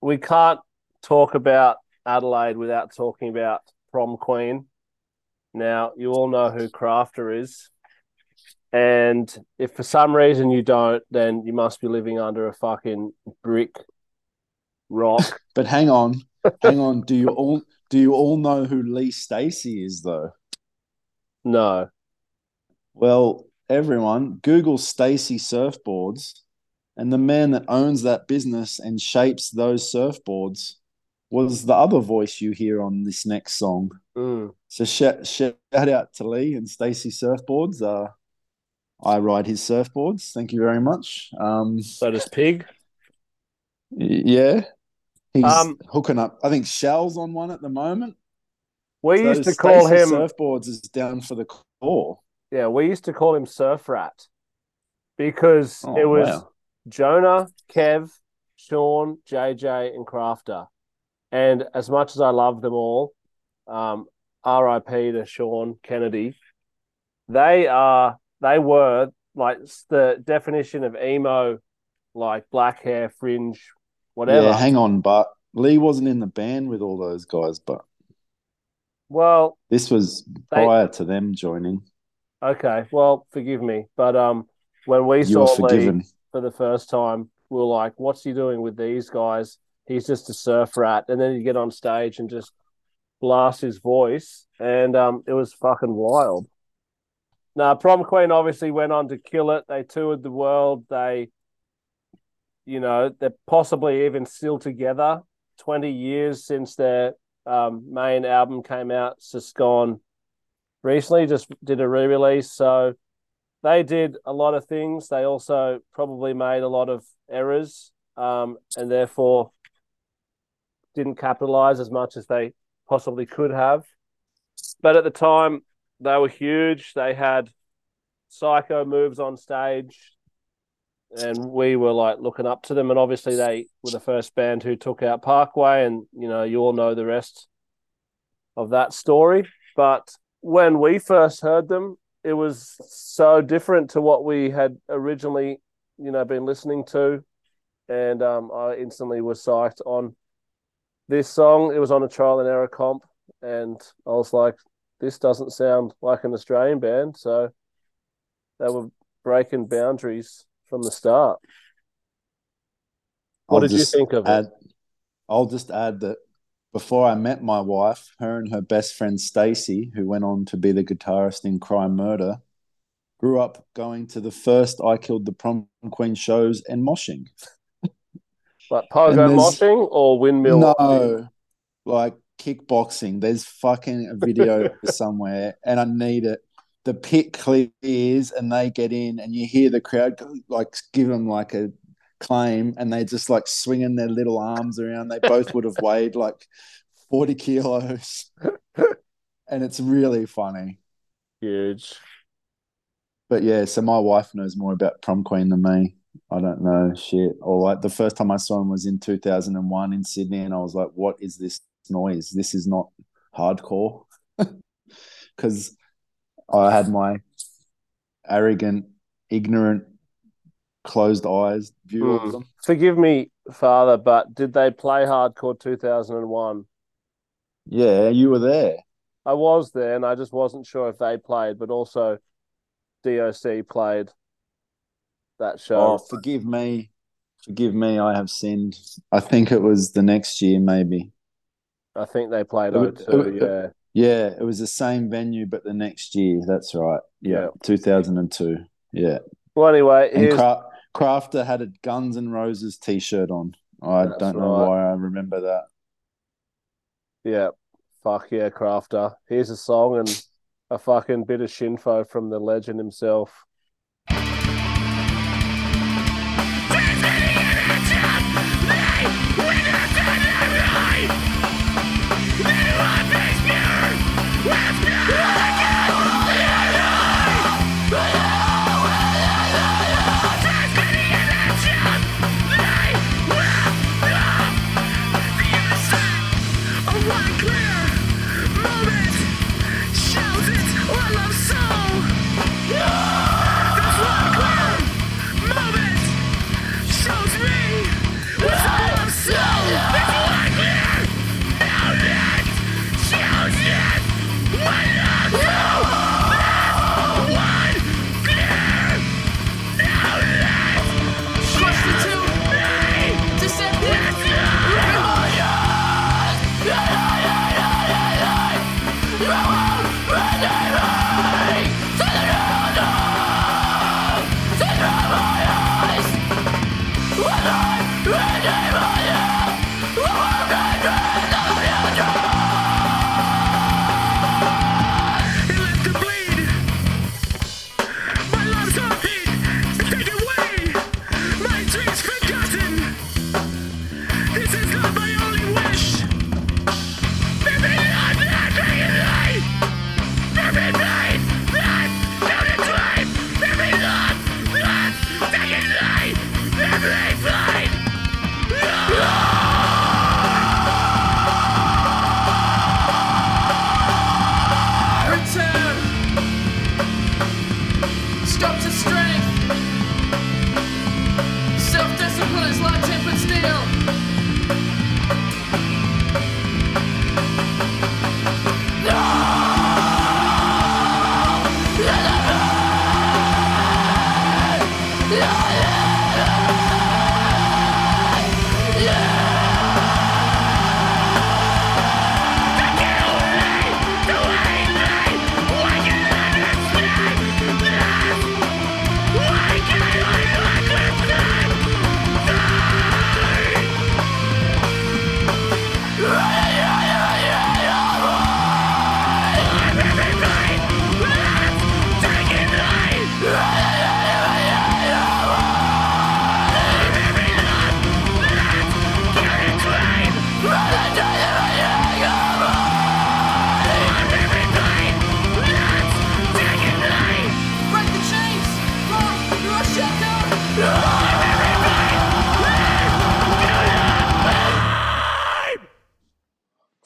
We can't talk about Adelaide without talking about Prom Queen. Now, you all know who Crafter is. And if for some reason you don't, then you must be living under a fucking brick rock. But hang on. Hang on. Do you all know who Lee Stacey is, though? No. Well, everyone, Google Stacey Surfboards. And the man that owns that business and shapes those surfboards was the other voice you hear on this next song. Mm. So shout out to Lee and Stacey Surfboards. I ride his surfboards. Thank you very much. So does Pig. Yeah. He's hooking up. I think Shell's on one at the moment. We used to call him... Surfboards is down for the core. Yeah, we used to call him Surf Rat because it was... Wow. Jonah, Kev, Sean, JJ, and Crafter. And as much as I love them all, RIP to Sean Kennedy, they are they were like the definition of emo, like black hair, fringe, whatever. Yeah, hang on, but Lee wasn't in the band with all those guys, but well, this was prior to them joining. Okay, well, forgive me, but when we saw Lee for the first time, we were like, "What's he doing with these guys? He's just a surf rat." And then he'd get on stage and just blast his voice, and it was fucking wild. Now, Prom Queen obviously went on to kill it. They toured the world. They, you know, they're possibly even still together. 20 years since their main album came out, Suskon. Recently just did a re-release, so they did a lot of things. They also probably made a lot of errors and therefore didn't capitalize as much as they possibly could have. But at the time, they were huge. They had psycho moves on stage and we were like looking up to them, and obviously they were the first band who took out Parkway, and you know, you all know the rest of that story. But when we first heard them, it was so different to what we had originally, you know, been listening to. And I instantly was psyched on this song. It was on a trial and error comp. And I was like, this doesn't sound like an Australian band. So they were breaking boundaries from the start. What did you think of it? I'll just add that before I met my wife, her and her best friend Stacy, who went on to be the guitarist in Crime Murder, grew up going to the first I Killed the Prom Queen shows and moshing. Like pogo moshing or windmill? No, like kickboxing. There's fucking a video somewhere and I need it. The pit clears and they get in and you hear the crowd go, like give them like a claim, and they just like swinging their little arms around. They both would have weighed like 40 kilos and it's really funny. Huge. But yeah, so my wife knows more about Prom Queen than me. I don't know shit. Or like the first time I saw him was in 2001 in Sydney and I was like, what is this noise? This is not hardcore. Because I had my arrogant, ignorant, closed eyes view of them. Forgive me, Father, but did they play hardcore 2001? Yeah, you were there. I was there, and I just wasn't sure if they played, but also DOC played that show. Oh, forgive me. Forgive me, I have sinned. I think it was the next year, maybe. I think they played O2, yeah. Yeah, it was the same venue, but the next year. That's right. Yeah, 2002. Yeah. Well, anyway, Crafter had a Guns N' Roses T-shirt on. I don't know why I remember that. Yeah, fuck yeah, Crafter. Here's a song and a fucking bit of shinfo from the legend himself. Moment shows it, what love so.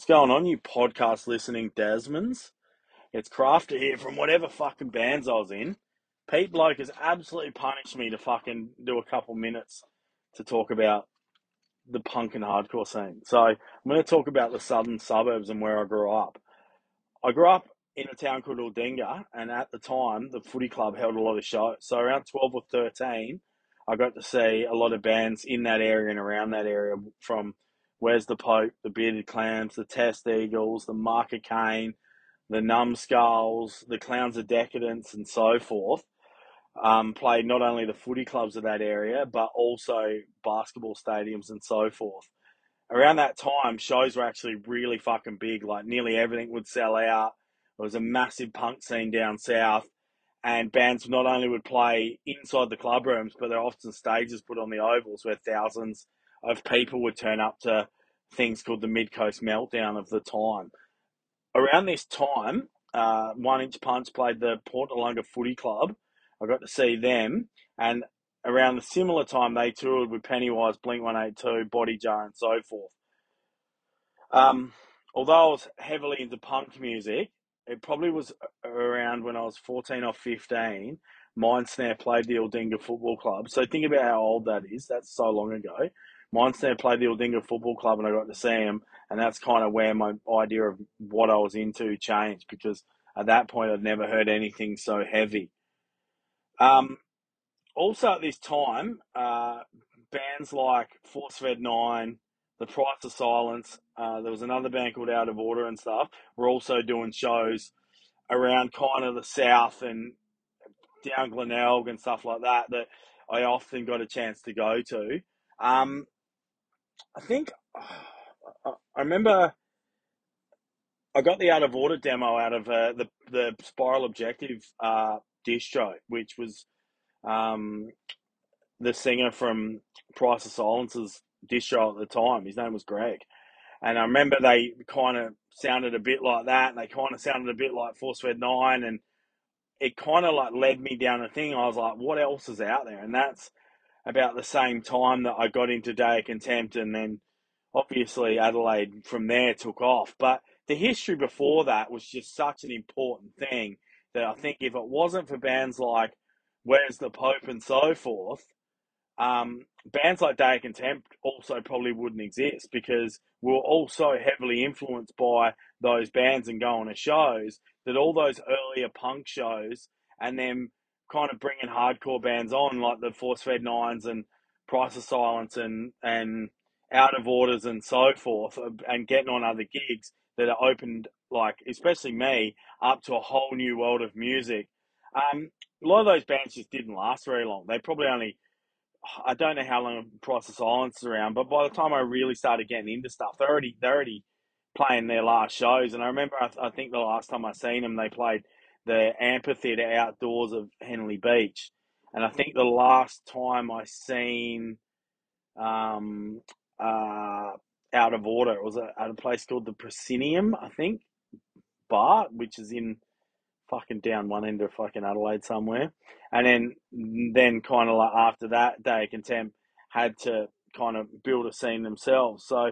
going on, you podcast listening Desmonds? It's Crafter here from whatever fucking bands I was in. Pete Bloke has absolutely punished me to fucking do a couple minutes to talk about the punk and hardcore scene. So I'm going to talk about the southern suburbs and where I grew up. I grew up in a town called Aldinga, and at the time, the footy club held a lot of shows. So around 12 or 13, I got to see a lot of bands in that area and around that area, from Where's the Pope, the Bearded Clams, the Test Eagles, the Marker Cane, the Numbskulls, the Clowns of Decadence, and so forth. Played not only the footy clubs of that area, but also basketball stadiums and so forth. Around that time, shows were actually really fucking big. Like, nearly everything would sell out. There was a massive punk scene down south, and bands not only would play inside the club rooms, but there were often stages put on the ovals where thousands of people would turn up to things called the Mid-Coast Meltdown of the time. Around this time, One Inch Punch played the Port Noarlunga Footy Club. I got to see them, and around the similar time, they toured with Pennywise, Blink-182, Bodyjar, and so forth. Although I was heavily into punk music, it probably was around when I was 14 or 15, Mindsnare played the Aldinga Football Club. So think about how old that is. That's so long ago. Mindsnare played the Aldinga Football Club, and I got to see him, and that's kind of where my idea of what I was into changed, because at that point I'd never heard anything so heavy. Also at this time, bands like Force Fed 9, The Price of Silence, there was another band called Out of Order and stuff, were also doing shows around kind of the south and down Glenelg and stuff like that, that I often got a chance to go to. I remember I got the Out of Order demo out of the Spiral Objective distro, which was the singer from Price of Silence's distro at the time. His name was Greg. And I remember they kind of sounded a bit like that, and they kind of sounded a bit like Force Fed 9, and it kind of like led me down a thing. I was like, what else is out there? And that's about the same time that I got into Day of Contempt, and then obviously Adelaide from there took off. But the history before that was just such an important thing that I think if it wasn't for bands like Where's the Pope and so forth, bands like Day of Contempt also probably wouldn't exist, because we were all so heavily influenced by those bands and going to shows, that all those earlier punk shows and them kind of bringing hardcore bands on, like the Force Fed 9s and Price of Silence and Out of Orders and so forth, and getting on other gigs, that opened, like, especially me, up to a whole new world of music. A lot of those bands just didn't last very long. They probably only, I don't know how long Price of Silence is around, but by the time I really started getting into stuff, they're already playing their last shows. And I remember, I think the last time I seen them, they played the amphitheatre outdoors of Henley Beach. And I think the last time I seen Out of Order, it was at a place called the Proscenium, I think, bar, which is in fucking down one end of fucking Adelaide somewhere. And then kind of like after that, Day of Contempt had to kind of build a scene themselves. So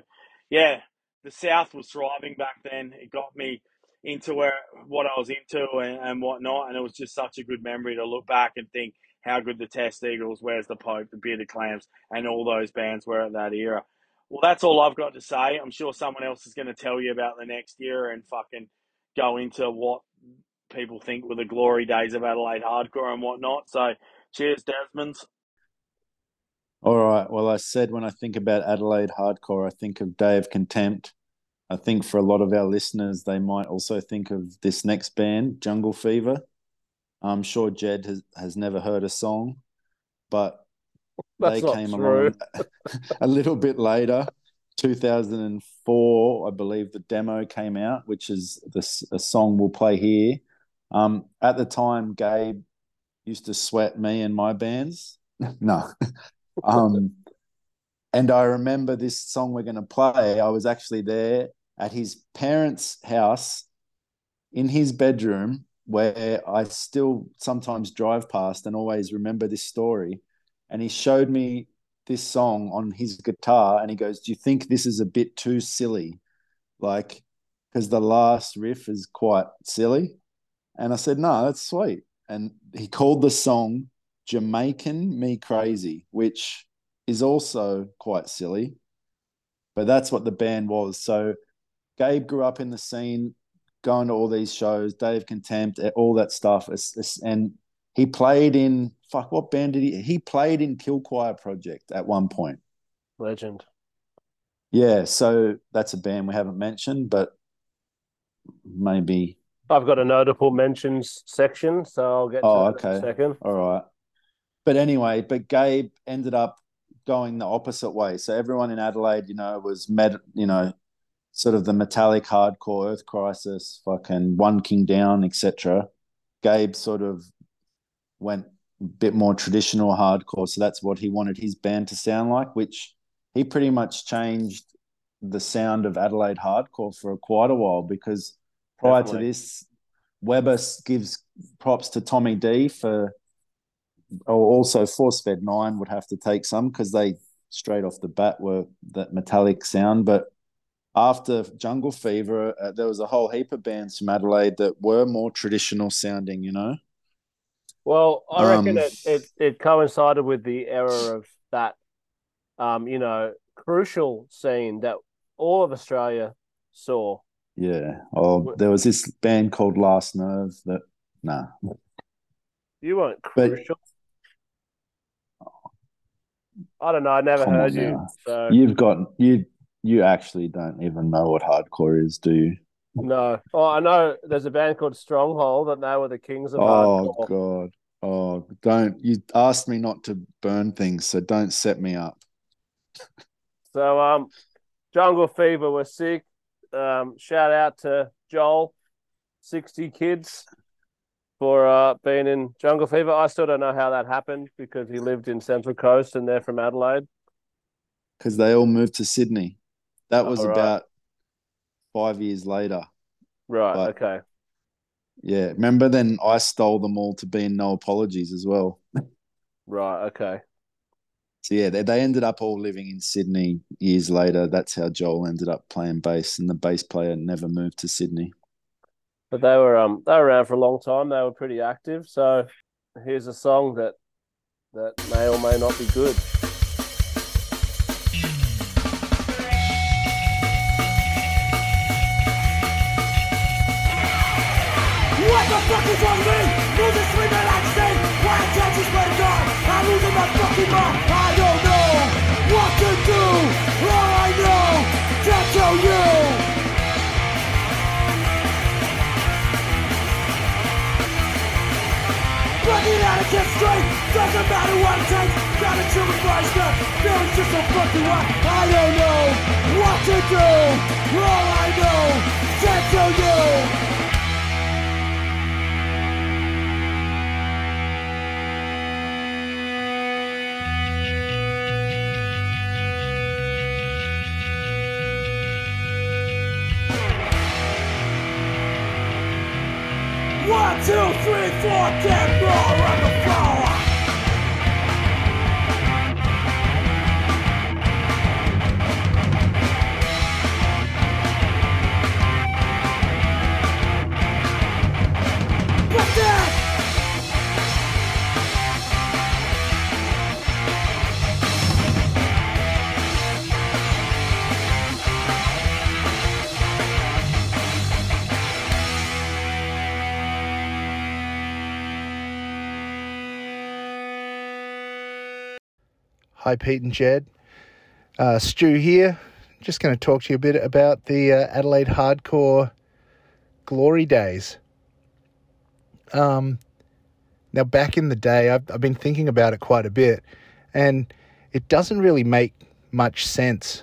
yeah, the south was thriving back then. It got me into what I was into and whatnot, and it was just such a good memory to look back and think how good the Test Eagles, Where's the Pope, the Bearded Clams, and all those bands were at that era. Well, that's all I've got to say. I'm sure someone else is going to tell you about the next year and fucking go into what people think were the glory days of Adelaide hardcore and whatnot. So cheers, Desmonds. All right. Well, I said when I think about Adelaide hardcore, I think of Day of Contempt. I think for a lot of our listeners, they might also think of this next band, Jungle Fever. I'm sure Jed has never heard a song, but they came along a little bit later, 2004, I believe the demo came out, which is a song we'll play here. At the time, Gabe used to sweat me and my bands. No. And I remember this song we're going to play. I was actually there at his parents' house in his bedroom, where I still sometimes drive past and always remember this story. And he showed me this song on his guitar, and he goes, do you think this is a bit too silly? Like, because the last riff is quite silly. And I said, no, that's sweet. And he called the song Jamaican Me Crazy, which is also quite silly, but that's what the band was. So Gabe grew up in the scene, going to all these shows, Dave Contempt, all that stuff. And he played in, fuck, what band did he? He played in Kill Choir Project at one point. Legend. Yeah, so that's a band we haven't mentioned, but maybe. I've got a notable mentions section, so I'll get to that in a second. All right. But anyway, but Gabe ended up going the opposite way. So everyone in Adelaide, you know, was sort of the metallic hardcore, Earth Crisis, fucking One King Down, etc. Gabe sort of went a bit more traditional hardcore. So that's what he wanted his band to sound like, which he pretty much changed the sound of Adelaide hardcore for quite a while, because prior to this, Weber gives props to Tommy D for, also Forcefed 9 would have to take some, because they straight off the bat were that metallic sound. But after Jungle Fever, there was a whole heap of bands from Adelaide that were more traditional sounding, you know? Well, I reckon it coincided with the era of that, you know, crucial scene that all of Australia saw. Yeah. Oh, there was this band called Last Nerve that, nah. You weren't crucial. But, I don't know. I never heard you. So. You actually don't even know what hardcore is, do you? No. Oh, I know there's a band called Stronghold, and they were the kings of hardcore. Oh, God. Oh, don't. You asked me not to burn things, so don't set me up. So, Jungle Fever were sick. Shout out to Joel, 60 Kids, for being in Jungle Fever. I still don't know how that happened, because he lived in Central Coast and they're from Adelaide. Because they all moved to Sydney. That was about 5 years later. Right, but, okay. Yeah, remember then I stole them all to be in No Apologies as well. Right, okay. So, yeah, they ended up all living in Sydney years later. That's how Joel ended up playing bass, and the bass player never moved to Sydney. But they were around for a long time. They were pretty active. So here's a song that may or may not be good. What the fuck is wrong with me? Losing sleep and accident. Why can't you swear to God? I'm losing my fucking mind. I don't know what to do. All I know, that's how you. Fucking out of get straight. Doesn't matter what it takes. Gotta chill with my stuff. Feeling's just so fucking wild. I don't know what to do. All I know, that's how you. One, two, three, four, 10 more on the floor. What's that? Hi, Pete and Jed. Stu here. Just going to talk to you a bit about the Adelaide Hardcore glory days. Now, back in the day, I've been thinking about it quite a bit, and it doesn't really make much sense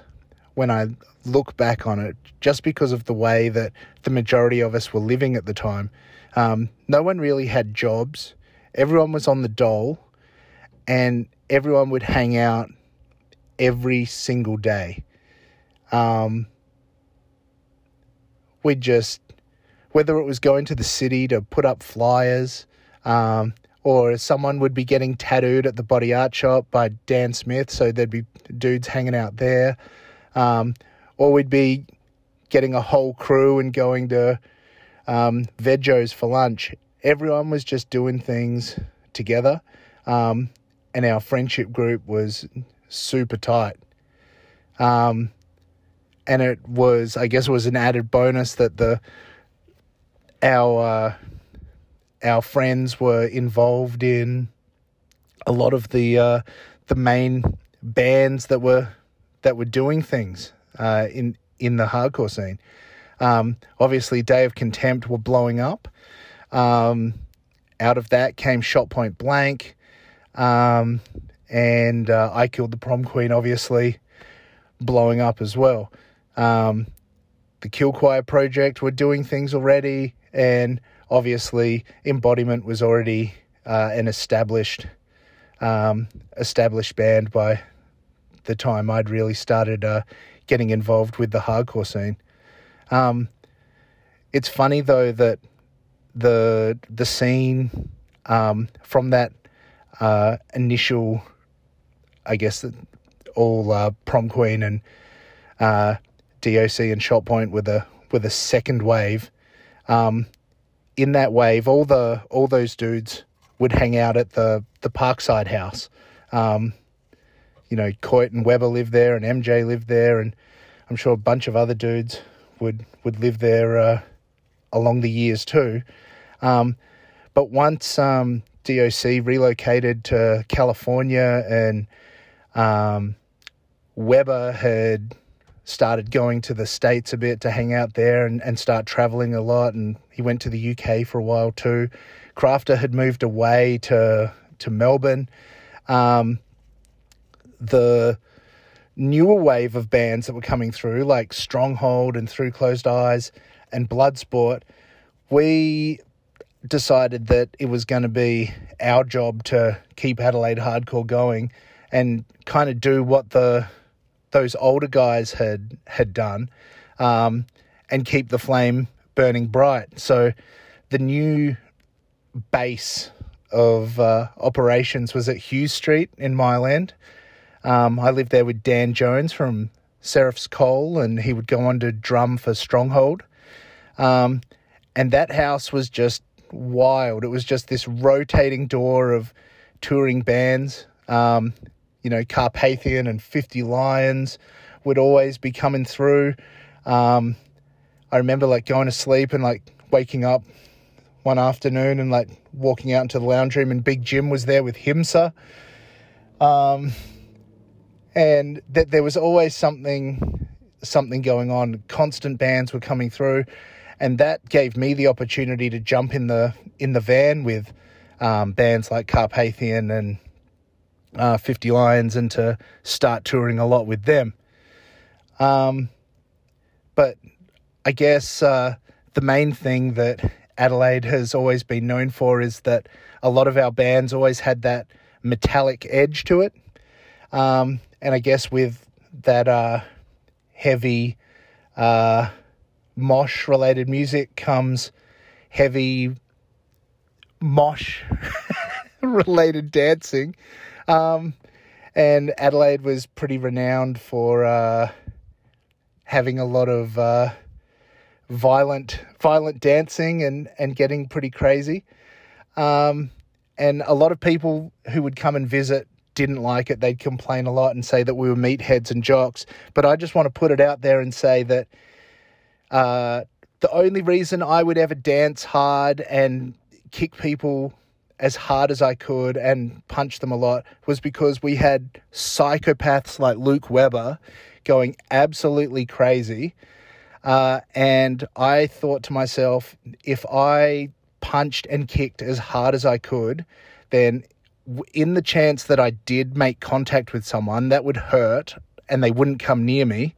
when I look back on it, just because of the way that the majority of us were living at the time. No one really had jobs. Everyone was on the dole, and everyone would hang out every single day. We'd just, whether it was going to the city to put up flyers, or someone would be getting tattooed at the Body Art Shop by Dan Smith, so there'd be dudes hanging out there. Or we'd be getting a whole crew and going to Veggio's for lunch. Everyone was just doing things together, and our friendship group was super tight. And it was, I guess it was an added bonus that our friends were involved in a lot of the main bands that were doing things in the hardcore scene. Obviously, Day of Contempt were blowing up. Out of that came Shot Point Blank, and I Killed the Prom Queen, obviously, blowing up as well. The Kill Choir Project were doing things already, and obviously Embodiment was already an established band by the time I'd really started getting involved with the hardcore scene. It's funny though that the scene from that initial, I guess, all Prom Queen and DOC and Shot Point were the second wave. In that wave, all those dudes would hang out at the Parkside house. Coit and Weber lived there, and MJ lived there, and I'm sure a bunch of other dudes would live there along the years too. But once DOC relocated to California and Weber had started going to the States a bit to hang out there and start traveling a lot, and he went to the UK for a while too. Crafter had moved away to Melbourne. The newer wave of bands that were coming through, like Stronghold and Through Closed Eyes and Bloodsport, we decided that it was going to be our job to keep Adelaide hardcore going and kind of do what those older guys had done, and keep the flame burning bright. So the new base of operations was at Hughes Street in Mile End. I lived there with Dan Jones from Seraph's Coal, and he would go on to drum for Stronghold. And that house was just wild. It was just this rotating door of touring bands. Carpathian and 50 Lions would always be coming through. I remember going to sleep and waking up one afternoon and walking out into the lounge room, and Big Jim was there with Himsa. And that there was always something going on. Constant bands were coming through, and that gave me the opportunity to jump in the van with bands like Carpathian and 50 Lions, and to start touring a lot with them. But I guess the main thing that Adelaide has always been known for is that a lot of our bands always had that metallic edge to it. And I guess with that heavy mosh-related music comes heavy mosh-related dancing. And Adelaide was pretty renowned for having a lot of violent dancing and getting pretty crazy. And a lot of people who would come and visit didn't like it. They'd complain a lot and say that we were meatheads and jocks. But I just want to put it out there and say that the only reason I would ever dance hard and kick people as hard as I could and punch them a lot was because we had psychopaths like Luke Weber going absolutely crazy. And I thought to myself, if I punched and kicked as hard as I could, then in the chance that I did make contact with someone, that would hurt and they wouldn't come near me,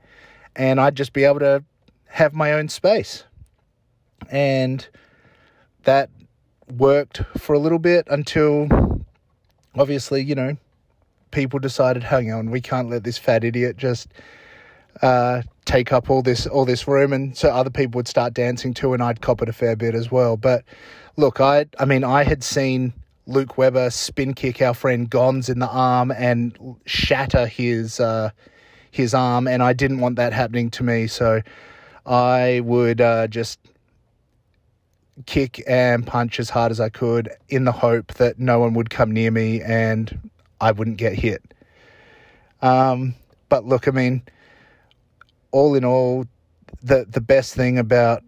and I'd just be able to have my own space. And that worked for a little bit until, obviously, people decided, hang on, we can't let this fat idiot just take up all this room, and so other people would start dancing too, and I'd cop it a fair bit as well. But look, I had seen Luke Weber spin kick our friend Gonz in the arm and shatter his arm, and I didn't want that happening to me, so I would just kick and punch as hard as I could in the hope that no one would come near me and I wouldn't get hit. But look, I mean, all in all, the best thing about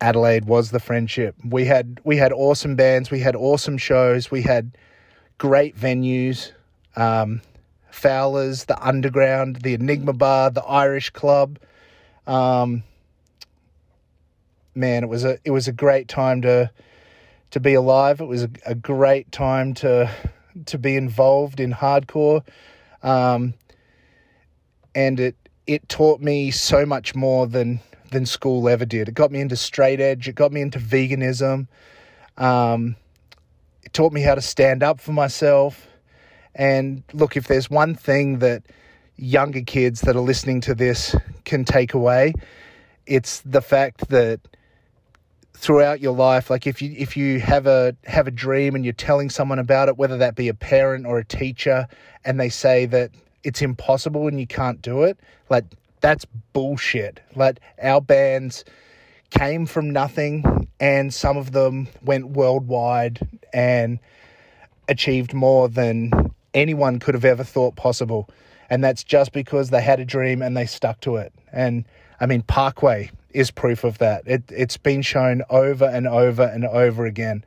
Adelaide was the friendship. We had awesome bands, we had awesome shows, we had great venues, Fowler's, the Underground, the Enigma Bar, the Irish Club. Man, it was a great time to be alive. It was a great time to be involved in hardcore. And it taught me so much more than school ever did. It got me into straight edge. It got me into veganism. It taught me how to stand up for myself. And look, if there's one thing that younger kids that are listening to this can take away, it's the fact that throughout your life, like if you have a dream and you're telling someone about it, whether that be a parent or a teacher, and they say that it's impossible and you can't do it, like, that's bullshit. Like, our bands came from nothing and some of them went worldwide and achieved more than anyone could have ever thought possible. And that's just because they had a dream and they stuck to it. And I mean, Parkway is proof of that. It's been shown over and over and over again.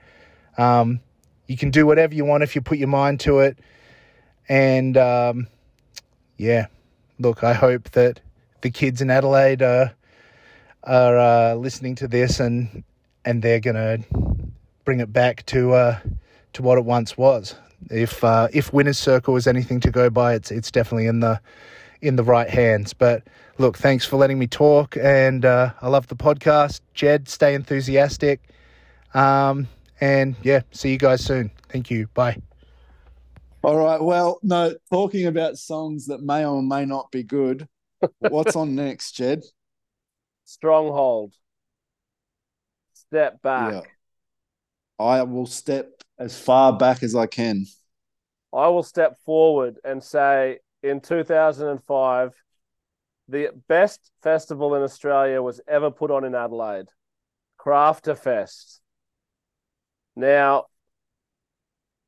You can do whatever you want if you put your mind to it. And, yeah, look, I hope that the kids in Adelaide are listening to this and they're going to bring it back to what it once was. If Winner's Circle is anything to go by, it's definitely in the right hands. But look, thanks for letting me talk, and I love the podcast. Jed, stay enthusiastic. And yeah, see you guys soon. Thank you. Bye. All right. Well, no, talking about songs that may or may not be good. What's on next, Jed? Stronghold. Step back. Yeah. I will step as far back as I can. I will step forward and say, in 2005, the best festival in Australia was ever put on in Adelaide, Crafterfest. Now,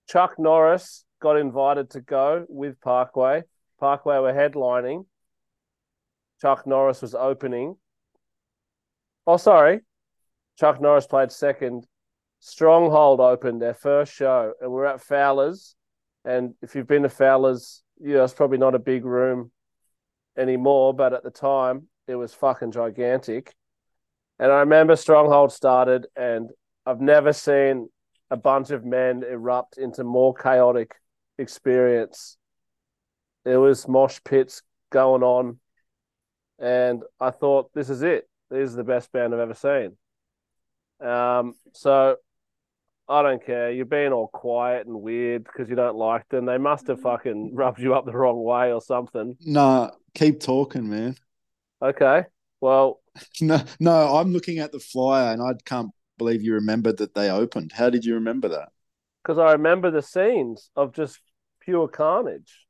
Chuck Norris got invited to go with Parkway. Parkway were headlining. Chuck Norris was opening. Oh, sorry. Chuck Norris played second. Stronghold opened their first show, and we're at Fowler's. And if you've been to Fowler's, it's probably not a big room anymore, but at the time it was fucking gigantic. And I remember Stronghold started, and I've never seen a bunch of men erupt into more chaotic experience. It was mosh pits going on, and I thought, this is it. This is the best band I've ever seen. So I don't care. You're being all quiet and weird because you don't like them. They must have fucking rubbed you up the wrong way or something. Nah, keep talking, man. Okay. Well, no, I'm looking at the flyer and I can't believe you remembered that they opened. How did you remember that? Because I remember the scenes of just pure carnage.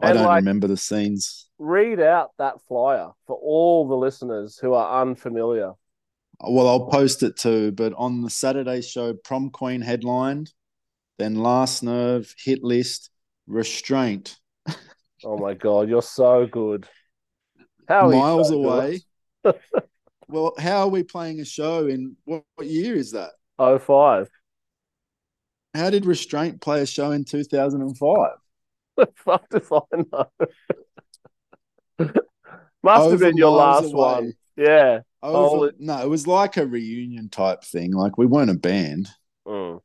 I don't remember the scenes. Read out that flyer for all the listeners who are unfamiliar. Well, I'll post it too, but on the Saturday show, Prom Queen headlined, then Last Nerve, Hit List, Restraint. Oh, my God, you're so good. How are Miles you so away. Good? Well, how are we playing a show in what year is that? 2005. How did Restraint play a show in 2005? The fuck does I know? Must have been your last away. One. Yeah. No, it was like a reunion type thing. Like, we weren't a band. Mm.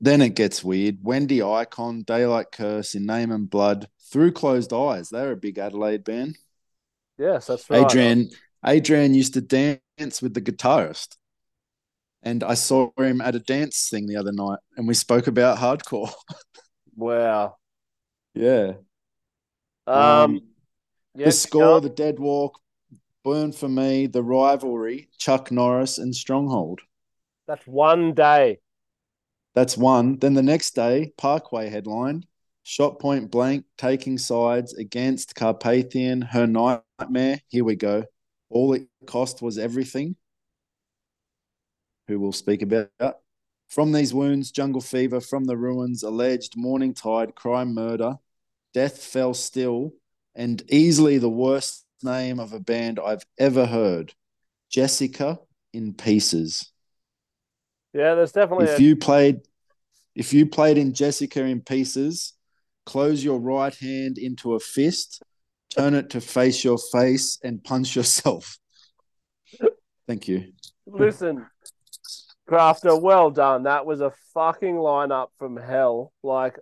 Then it gets weird. Wendy Icon, Daylight Curse, In Name and Blood, Through Closed Eyes. They're a big Adelaide band. Yes, that's right. Adrian used to dance with the guitarist. And I saw him at a dance thing the other night, and we spoke about hardcore. Wow. Yeah. The Score, The Dead Walk, Burn For Me, The Rivalry, Chuck Norris, and Stronghold. That's one day. Then the next day, Parkway headlined, Shot point blank, taking sides against Carpathian, her nightmare. Here we go. All it cost was everything. Who will speak about that? From these wounds, jungle fever, from the ruins, alleged morning tide, crime, murder, death fell still, and easily the worst name of a band I've ever heard, Jessica in Pieces. Yeah, there's definitely. If you played in Jessica in Pieces, close your right hand into a fist, turn it to face your face, and punch yourself. Thank you. Listen. Grafter, well done. That was a fucking lineup from hell. Like,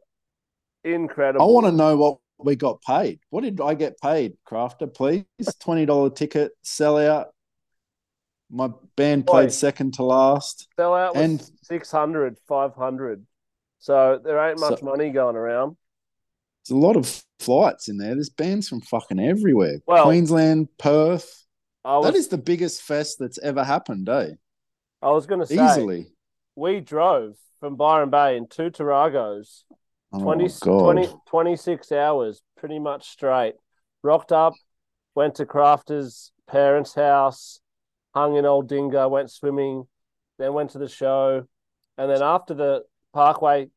incredible. I want to know what we got paid. What did I get paid, Grafter, please? $20 ticket, sell out. My band played second to last. Sell out was and 600, 500. So there ain't much money going around. There's a lot of flights in there. There's bands from fucking everywhere. Well, Queensland, Perth. That is the biggest fest that's ever happened, eh? I was going to say, we drove from Byron Bay in two Tarragos, 26 hours, pretty much straight. Rocked up, went to Crafter's parents' house, hung in Old Dingo, went swimming, then went to the show. And then after the Parkway,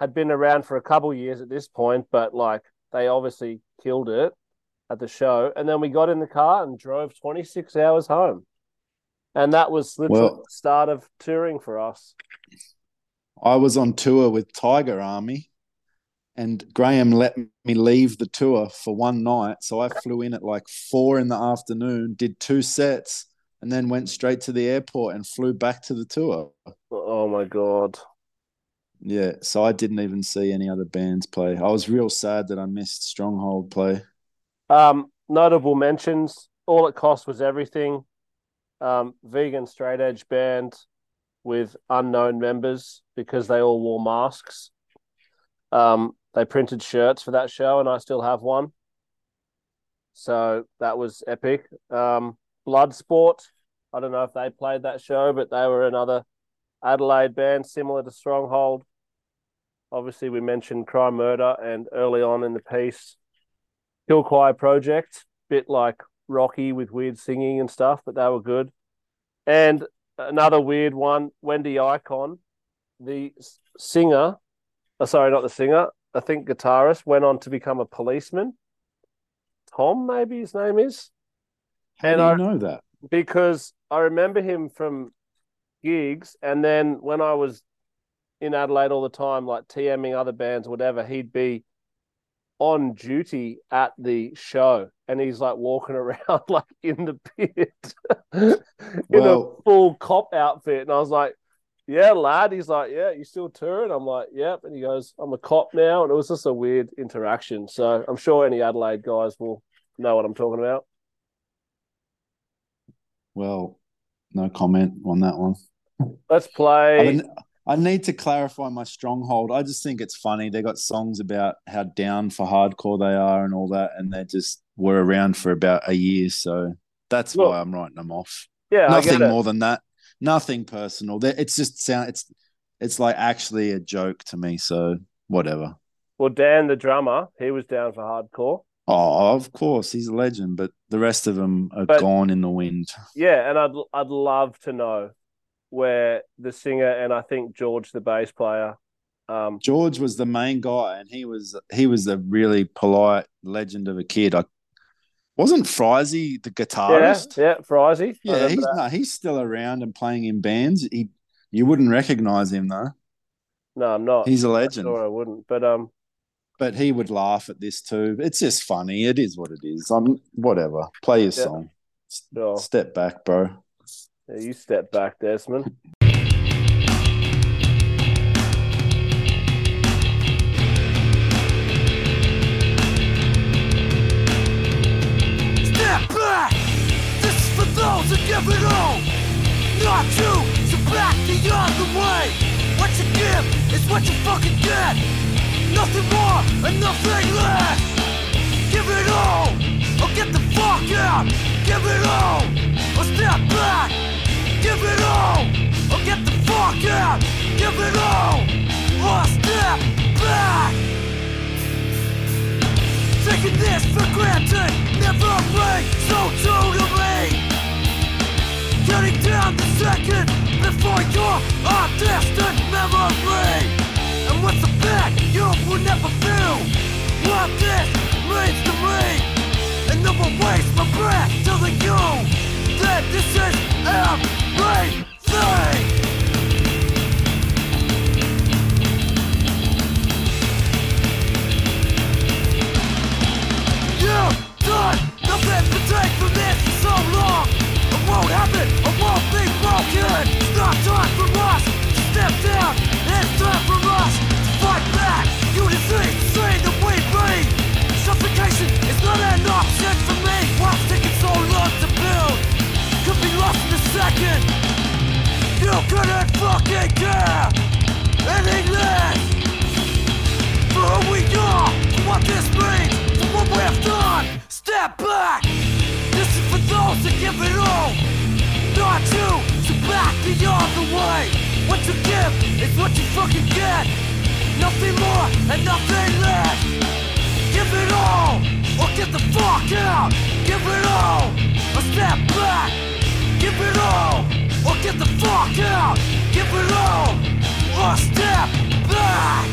had been around for a couple of years at this point, but, they obviously killed it at the show. And then we got in the car and drove 26 hours home. And that was literally the start of touring for us. I was on tour with Tiger Army, and Graham let me leave the tour for one night. So I flew in at 4 in the afternoon, did 2 sets, and then went straight to the airport and flew back to the tour. Oh, my God. Yeah, so I didn't even see any other bands play. I was real sad that I missed Stronghold play. Notable mentions, All It Cost Was Everything. Vegan straight edge band with unknown members because they all wore masks. They printed shirts for that show, and I still have one. So that was epic. Bloodsport, I don't know if they played that show, but they were another Adelaide band similar to Stronghold. Obviously, we mentioned Crime Murder, and early on in the piece, Hill Choir Project, bit like rocky with weird singing and stuff, but they were good. And another weird one, Wendy Icon, I think guitarist, went on to become a policeman. Tom, maybe his name is. How do you know that? Because I remember him from gigs, and then when I was in Adelaide all the time, TMing other bands or whatever, he'd be on duty at the show, and he's walking around in the pit a full cop outfit, and I was like, yeah, lad. He's like, yeah, you still touring? I'm like, yep. And he goes, I'm a cop now. And it was just a weird interaction, so I'm sure any Adelaide guys will know what I'm talking about. Well, no comment on that one. Let's play. I need to clarify my Stronghold. I just think it's funny. They got songs about how down for hardcore they are and all that, and they just were around for about a year, so that's why I'm writing them off. Yeah, nothing more than that. Nothing personal. It's just it's actually a joke to me. So whatever. Well, Dan the drummer, he was down for hardcore. Oh, of course, he's a legend. But the rest of them are gone in the wind. Yeah, and I'd love to know where the singer and I think George, the bass player. George was the main guy, and he was a really polite legend of a kid. Wasn't Frizy the guitarist? Yeah, Frizy. Yeah, he's still around and playing in bands. You wouldn't recognize him though. No, I'm not. He's a legend. Or I wouldn't, but he would laugh at this too. It's just funny. It is what it is. Whatever. Play your song. Sure. Step back, bro. Yeah, you step back, Desmond. Step back! This is for those who give it all. Not you, so back the other way. What you give is what you fucking get. Nothing more and nothing less. Give it all, or get the fuck out. Give it all, or step back. Give it all, or get the fuck out. Give it all, or step back. taking this for granted, never away, so totally getting down the second before you're a distant memory. And what's the fact? You will never feel what this means to me, and no one waste my breath telling you that this is everything. It's not time for us to step down. It's time for us to fight back. You disease, say that we breathe. Suffocation is not an option for me. What's taking so long to build? Could be lost in a second. You couldn't fucking care any less for who we are, for what this means, for what we have done. Step back. This is for those that give it all, not you. Back the other way. What you give is what you fucking get. Nothing more and nothing less. Give it all or get the fuck out. Give it all or step back. Give it all or get the fuck out. Give it all or step back.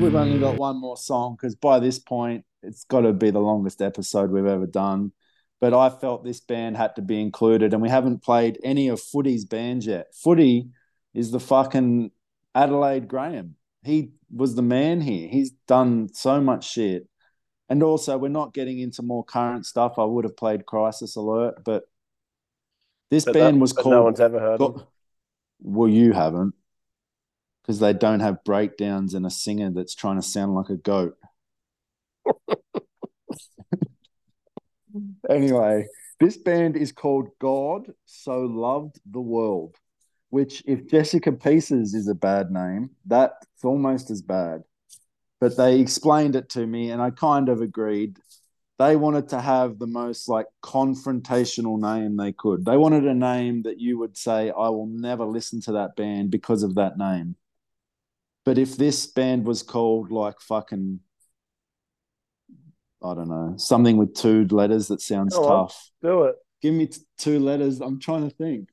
We've only got one more song because by this point it's got to be the longest episode we've ever done. But I felt this band had to be included, and we haven't played any of Footy's bands yet. Footy is the fucking Adelaide Graham. He was the man here. He's done so much shit. And also, we're not getting into more current stuff. I would have played Crisis Alert, but this band was called... No one's ever heard of them. Well, you haven't, because they don't have breakdowns and a singer that's trying to sound like a goat. Anyway, this band is called God So Loved the World, which if Jessica Pieces is a bad name, that's almost as bad. But they explained it to me and I kind of agreed. They wanted to have the most like confrontational name they could. They wanted a name that you would say, I will never listen to that band because of that name. But if this band was called like fucking... I don't know, something with two letters that sounds tough. Do it. Give me two letters. I'm trying to think.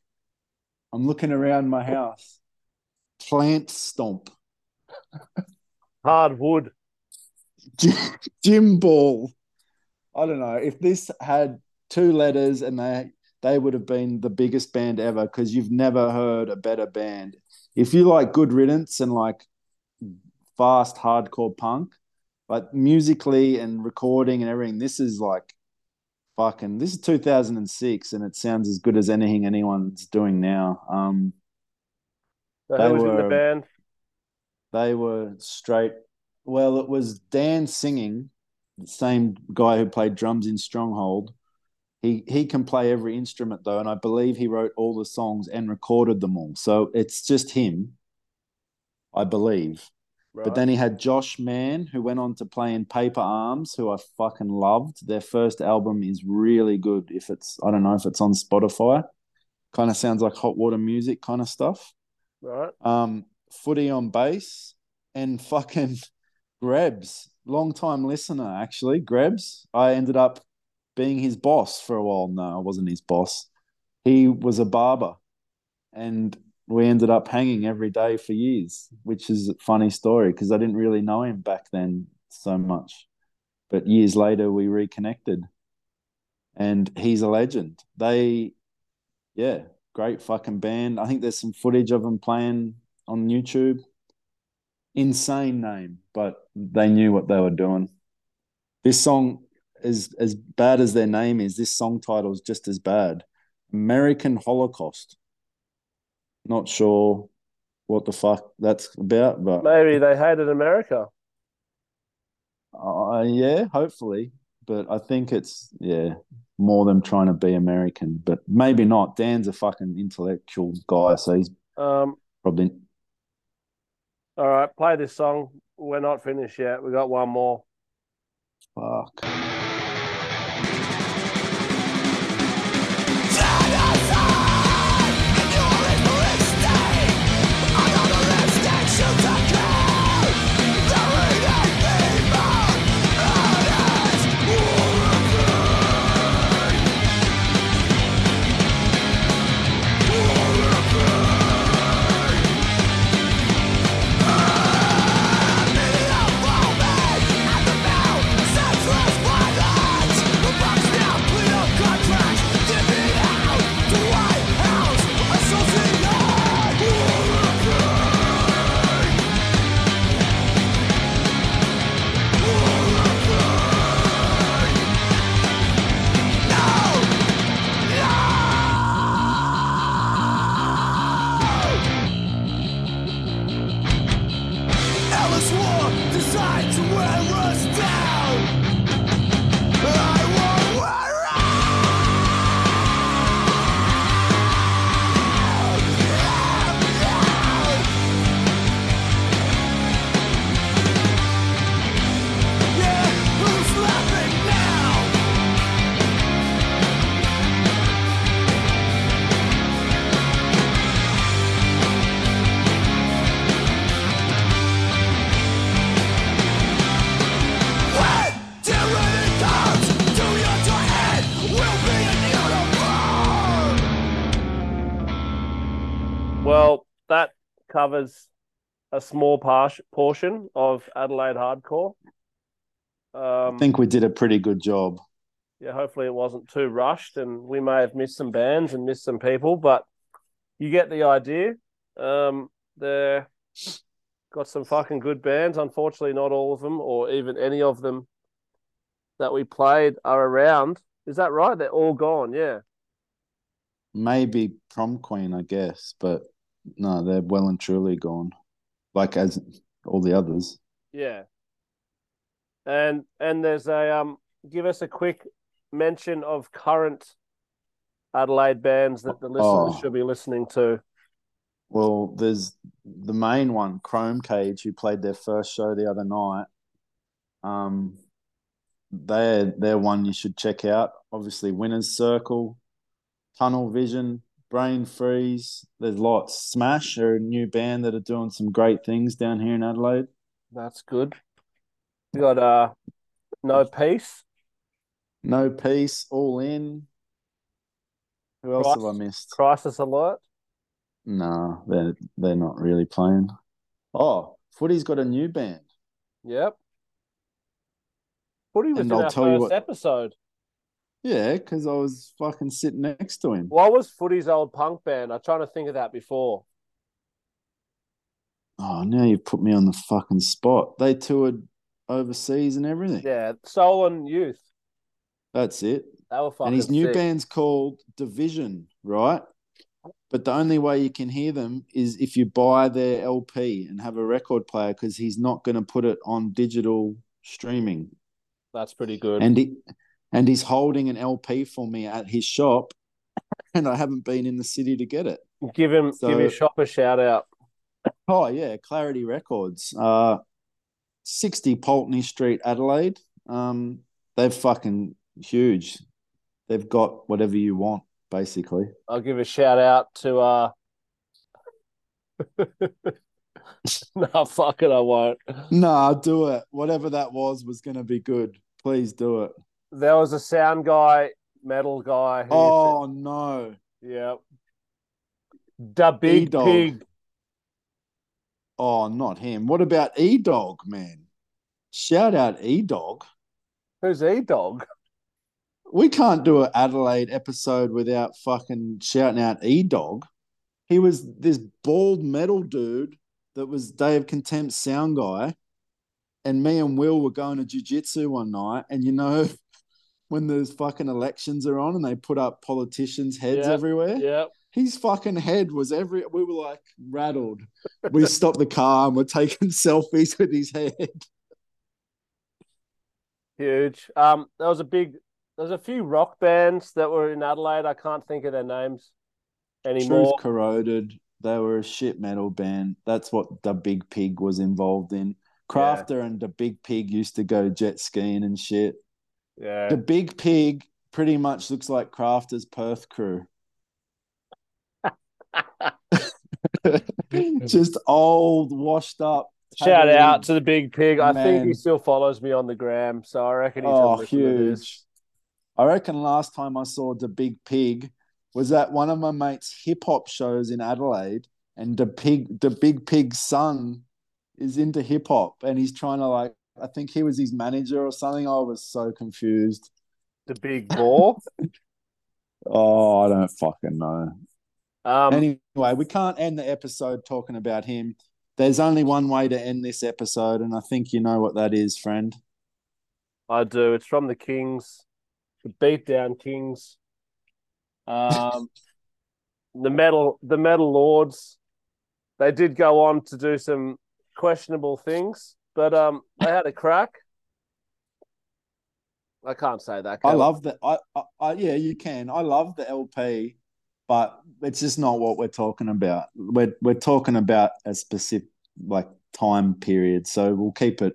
I'm looking around my house. Plant Stomp. Hardwood. Gym Ball. I don't know. If this had two letters and they would have been the biggest band ever, because you've never heard a better band. If you like Good Riddance and like fast hardcore punk, but musically and recording and everything, this is like fucking... This is 2006 and it sounds as good as anything anyone's doing now. So who was in the band? They were straight... Well, it was Dan singing, the same guy who played drums in Stronghold. He can play every instrument though, and I believe he wrote all the songs and recorded them all. So it's just him, I believe. Right. But then he had Josh Mann, who went on to play in Paper Arms, who I fucking loved. Their first album is really good. I don't know if it's on Spotify. Kind of sounds like Hot Water Music kind of stuff. Right. Footy on bass and fucking Grebs. Long-time listener, actually, Grebs. I ended up being his boss for a while. No, I wasn't his boss. He was a barber and... we ended up hanging every day for years, which is a funny story because I didn't really know him back then so much. But years later, we reconnected and he's a legend. Great fucking band. I think there's some footage of them playing on YouTube. Insane name, but they knew what they were doing. This song, is as bad as their name is, this song title is just as bad. American Holocaust. Not sure what the fuck that's about, but maybe they hated America. Yeah, hopefully. But I think it's more them trying to be American, but maybe not. Dan's a fucking intellectual guy, so he's probably... All right, play this song. We're not finished yet. We got one more. Fuck. Shoot the ground. covers a small portion of Adelaide hardcore. I think we did a pretty good job. Yeah, hopefully it wasn't too rushed, and we may have missed some bands and missed some people, but you get the idea. They've got some fucking good bands. Unfortunately, not all of them, or even any of them that we played, are around. Is that right? They're all gone, yeah. Maybe Prom Queen, I guess, but no, they're well and truly gone, like as all the others. Yeah. And there's a give us a quick mention of current Adelaide bands that the listeners should be listening to. Well, there's the main one, Chrome Cage, who played their first show the other night. They're one you should check out. Obviously, Winner's Circle, Tunnel Vision, Brain Freeze. There's lots. Smash are a new band that are doing some great things down here in Adelaide. That's good. We got No Peace, All In. Who else have I missed? Crisis Alert. No, they're not really playing. Oh, Footy's got a new band. Yep. Footy was in our first episode. Yeah, because I was fucking sitting next to him. What was Footy's old punk band? I'm trying to think of that before. Oh, now you've put me on the fucking spot. They toured overseas and everything. Yeah, Solon Youth. That's it. They were fucking. And his new band's called Division, right? But the only way you can hear them is if you buy their LP and have a record player, because he's not going to put it on digital streaming. That's pretty good. And he's holding an LP for me at his shop, and I haven't been in the city to get it. Give his shop a shout out. Oh yeah, Clarity Records, 60 Pulteney Street, Adelaide. They're fucking huge. They've got whatever you want. Basically, I'll give a shout out to no, fuck it, I won't. No, do it. Whatever that was going to be good. Please do it. There was a sound guy, metal guy. Oh no! Yeah, Da Big E-Dog. Pig. Oh, not him. What about E-Dog, man? Shout out E-Dog. Who's E-Dog? We can't do an Adelaide episode without fucking shouting out E-Dog. He was this bald metal dude that was Day of Contempt sound guy, and me and Will were going to jiu-jitsu one night, and you know when those fucking elections are on and they put up politicians' heads everywhere? Yeah. His fucking head was we were like rattled. We stopped the car and we're taking selfies with his head. Huge. That was a big... There's a few rock bands that were in Adelaide. I can't think of their names anymore. Truth Corroded. They were a shit metal band. That's what Da Big Pig was involved in. Crafter and Da Big Pig used to go jet skiing and shit. Yeah. Da Big Pig pretty much looks like Crafter's Perth crew. Just old, washed up. Shout out to the Big Pig. Man. I think he still follows me on the gram, so I reckon he's listening to this. I reckon last time I saw Da Big Pig was at one of my mates' hip-hop shows in Adelaide, and Da Big Pig's son is into hip-hop, and he's trying to, like, I think he was his manager or something. I was so confused. The Big Ball? I don't fucking know. Anyway, we can't end the episode talking about him. There's only one way to end this episode, and I think you know what that is, friend. I do. It's from the Kings. The Beatdown Kings, the metal lords. They did go on to do some questionable things, but they had a crack. I can't say that. I love that. Yeah, you can. I love the LP, but it's just not what we're talking about. We're talking about a specific time period, so we'll keep it.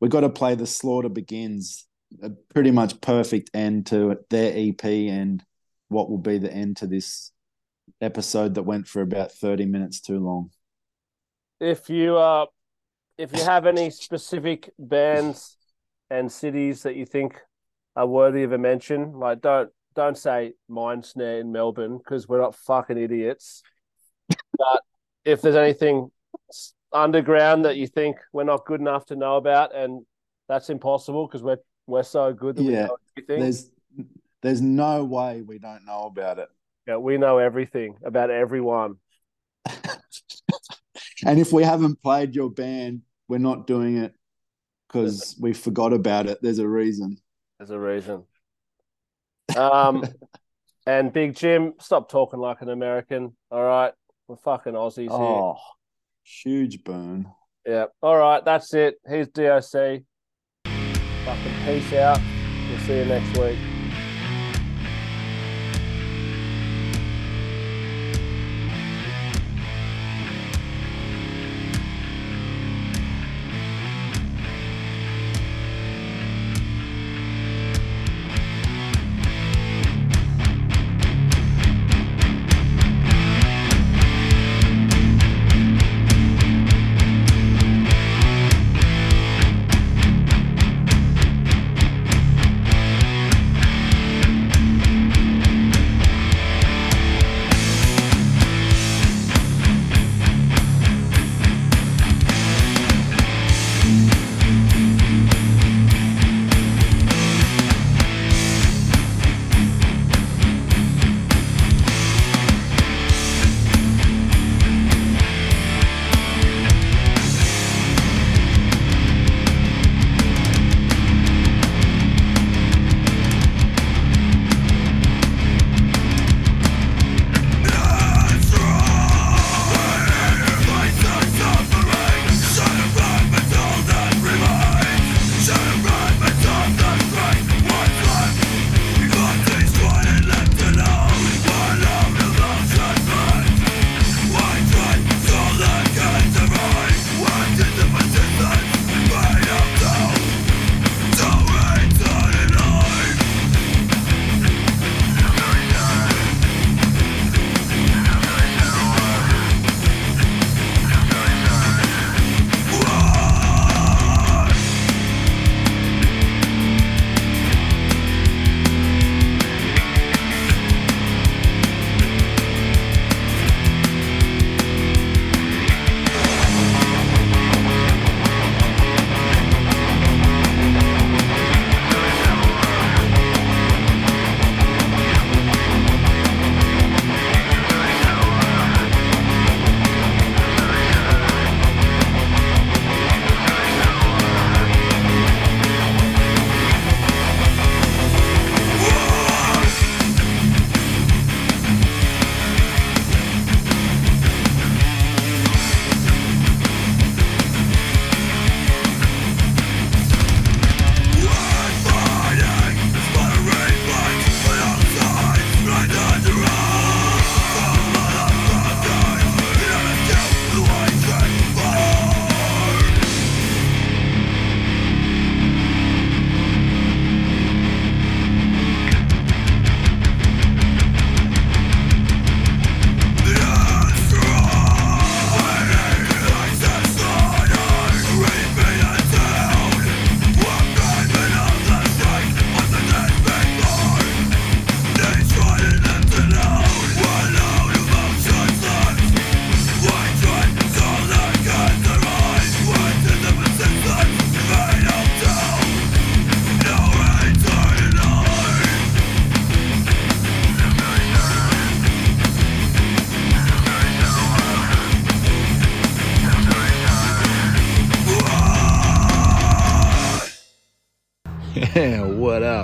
We've got to play The Slaughter Begins. A pretty much perfect end to it, their EP, and what will be the end to this episode that went for about 30 minutes too long. If you have any specific bands and cities that you think are worthy of a mention, like don't say Mindsnare in Melbourne because we're not fucking idiots. But if there's anything underground that you think we're not good enough to know about, and that's impossible because we're so good that we know everything. There's no way we don't know about it. Yeah, we know everything about everyone. And if we haven't played your band, we're not doing it because we forgot about it. There's a reason. There's a reason. And Big Jim, stop talking like an American. All right. We're fucking Aussies here. Oh, huge burn. Yeah. All right. That's it. Here's DOC. Fucking peace out. We'll see you next week.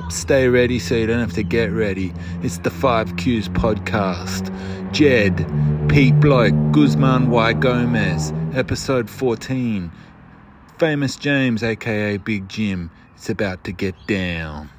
Stay ready so you don't have to get ready. It's the 5Qs podcast. Jed, Pete Bloke, Guzman Y. Gomez, episode 14. Famous James, aka Big Jim. It's about to get down.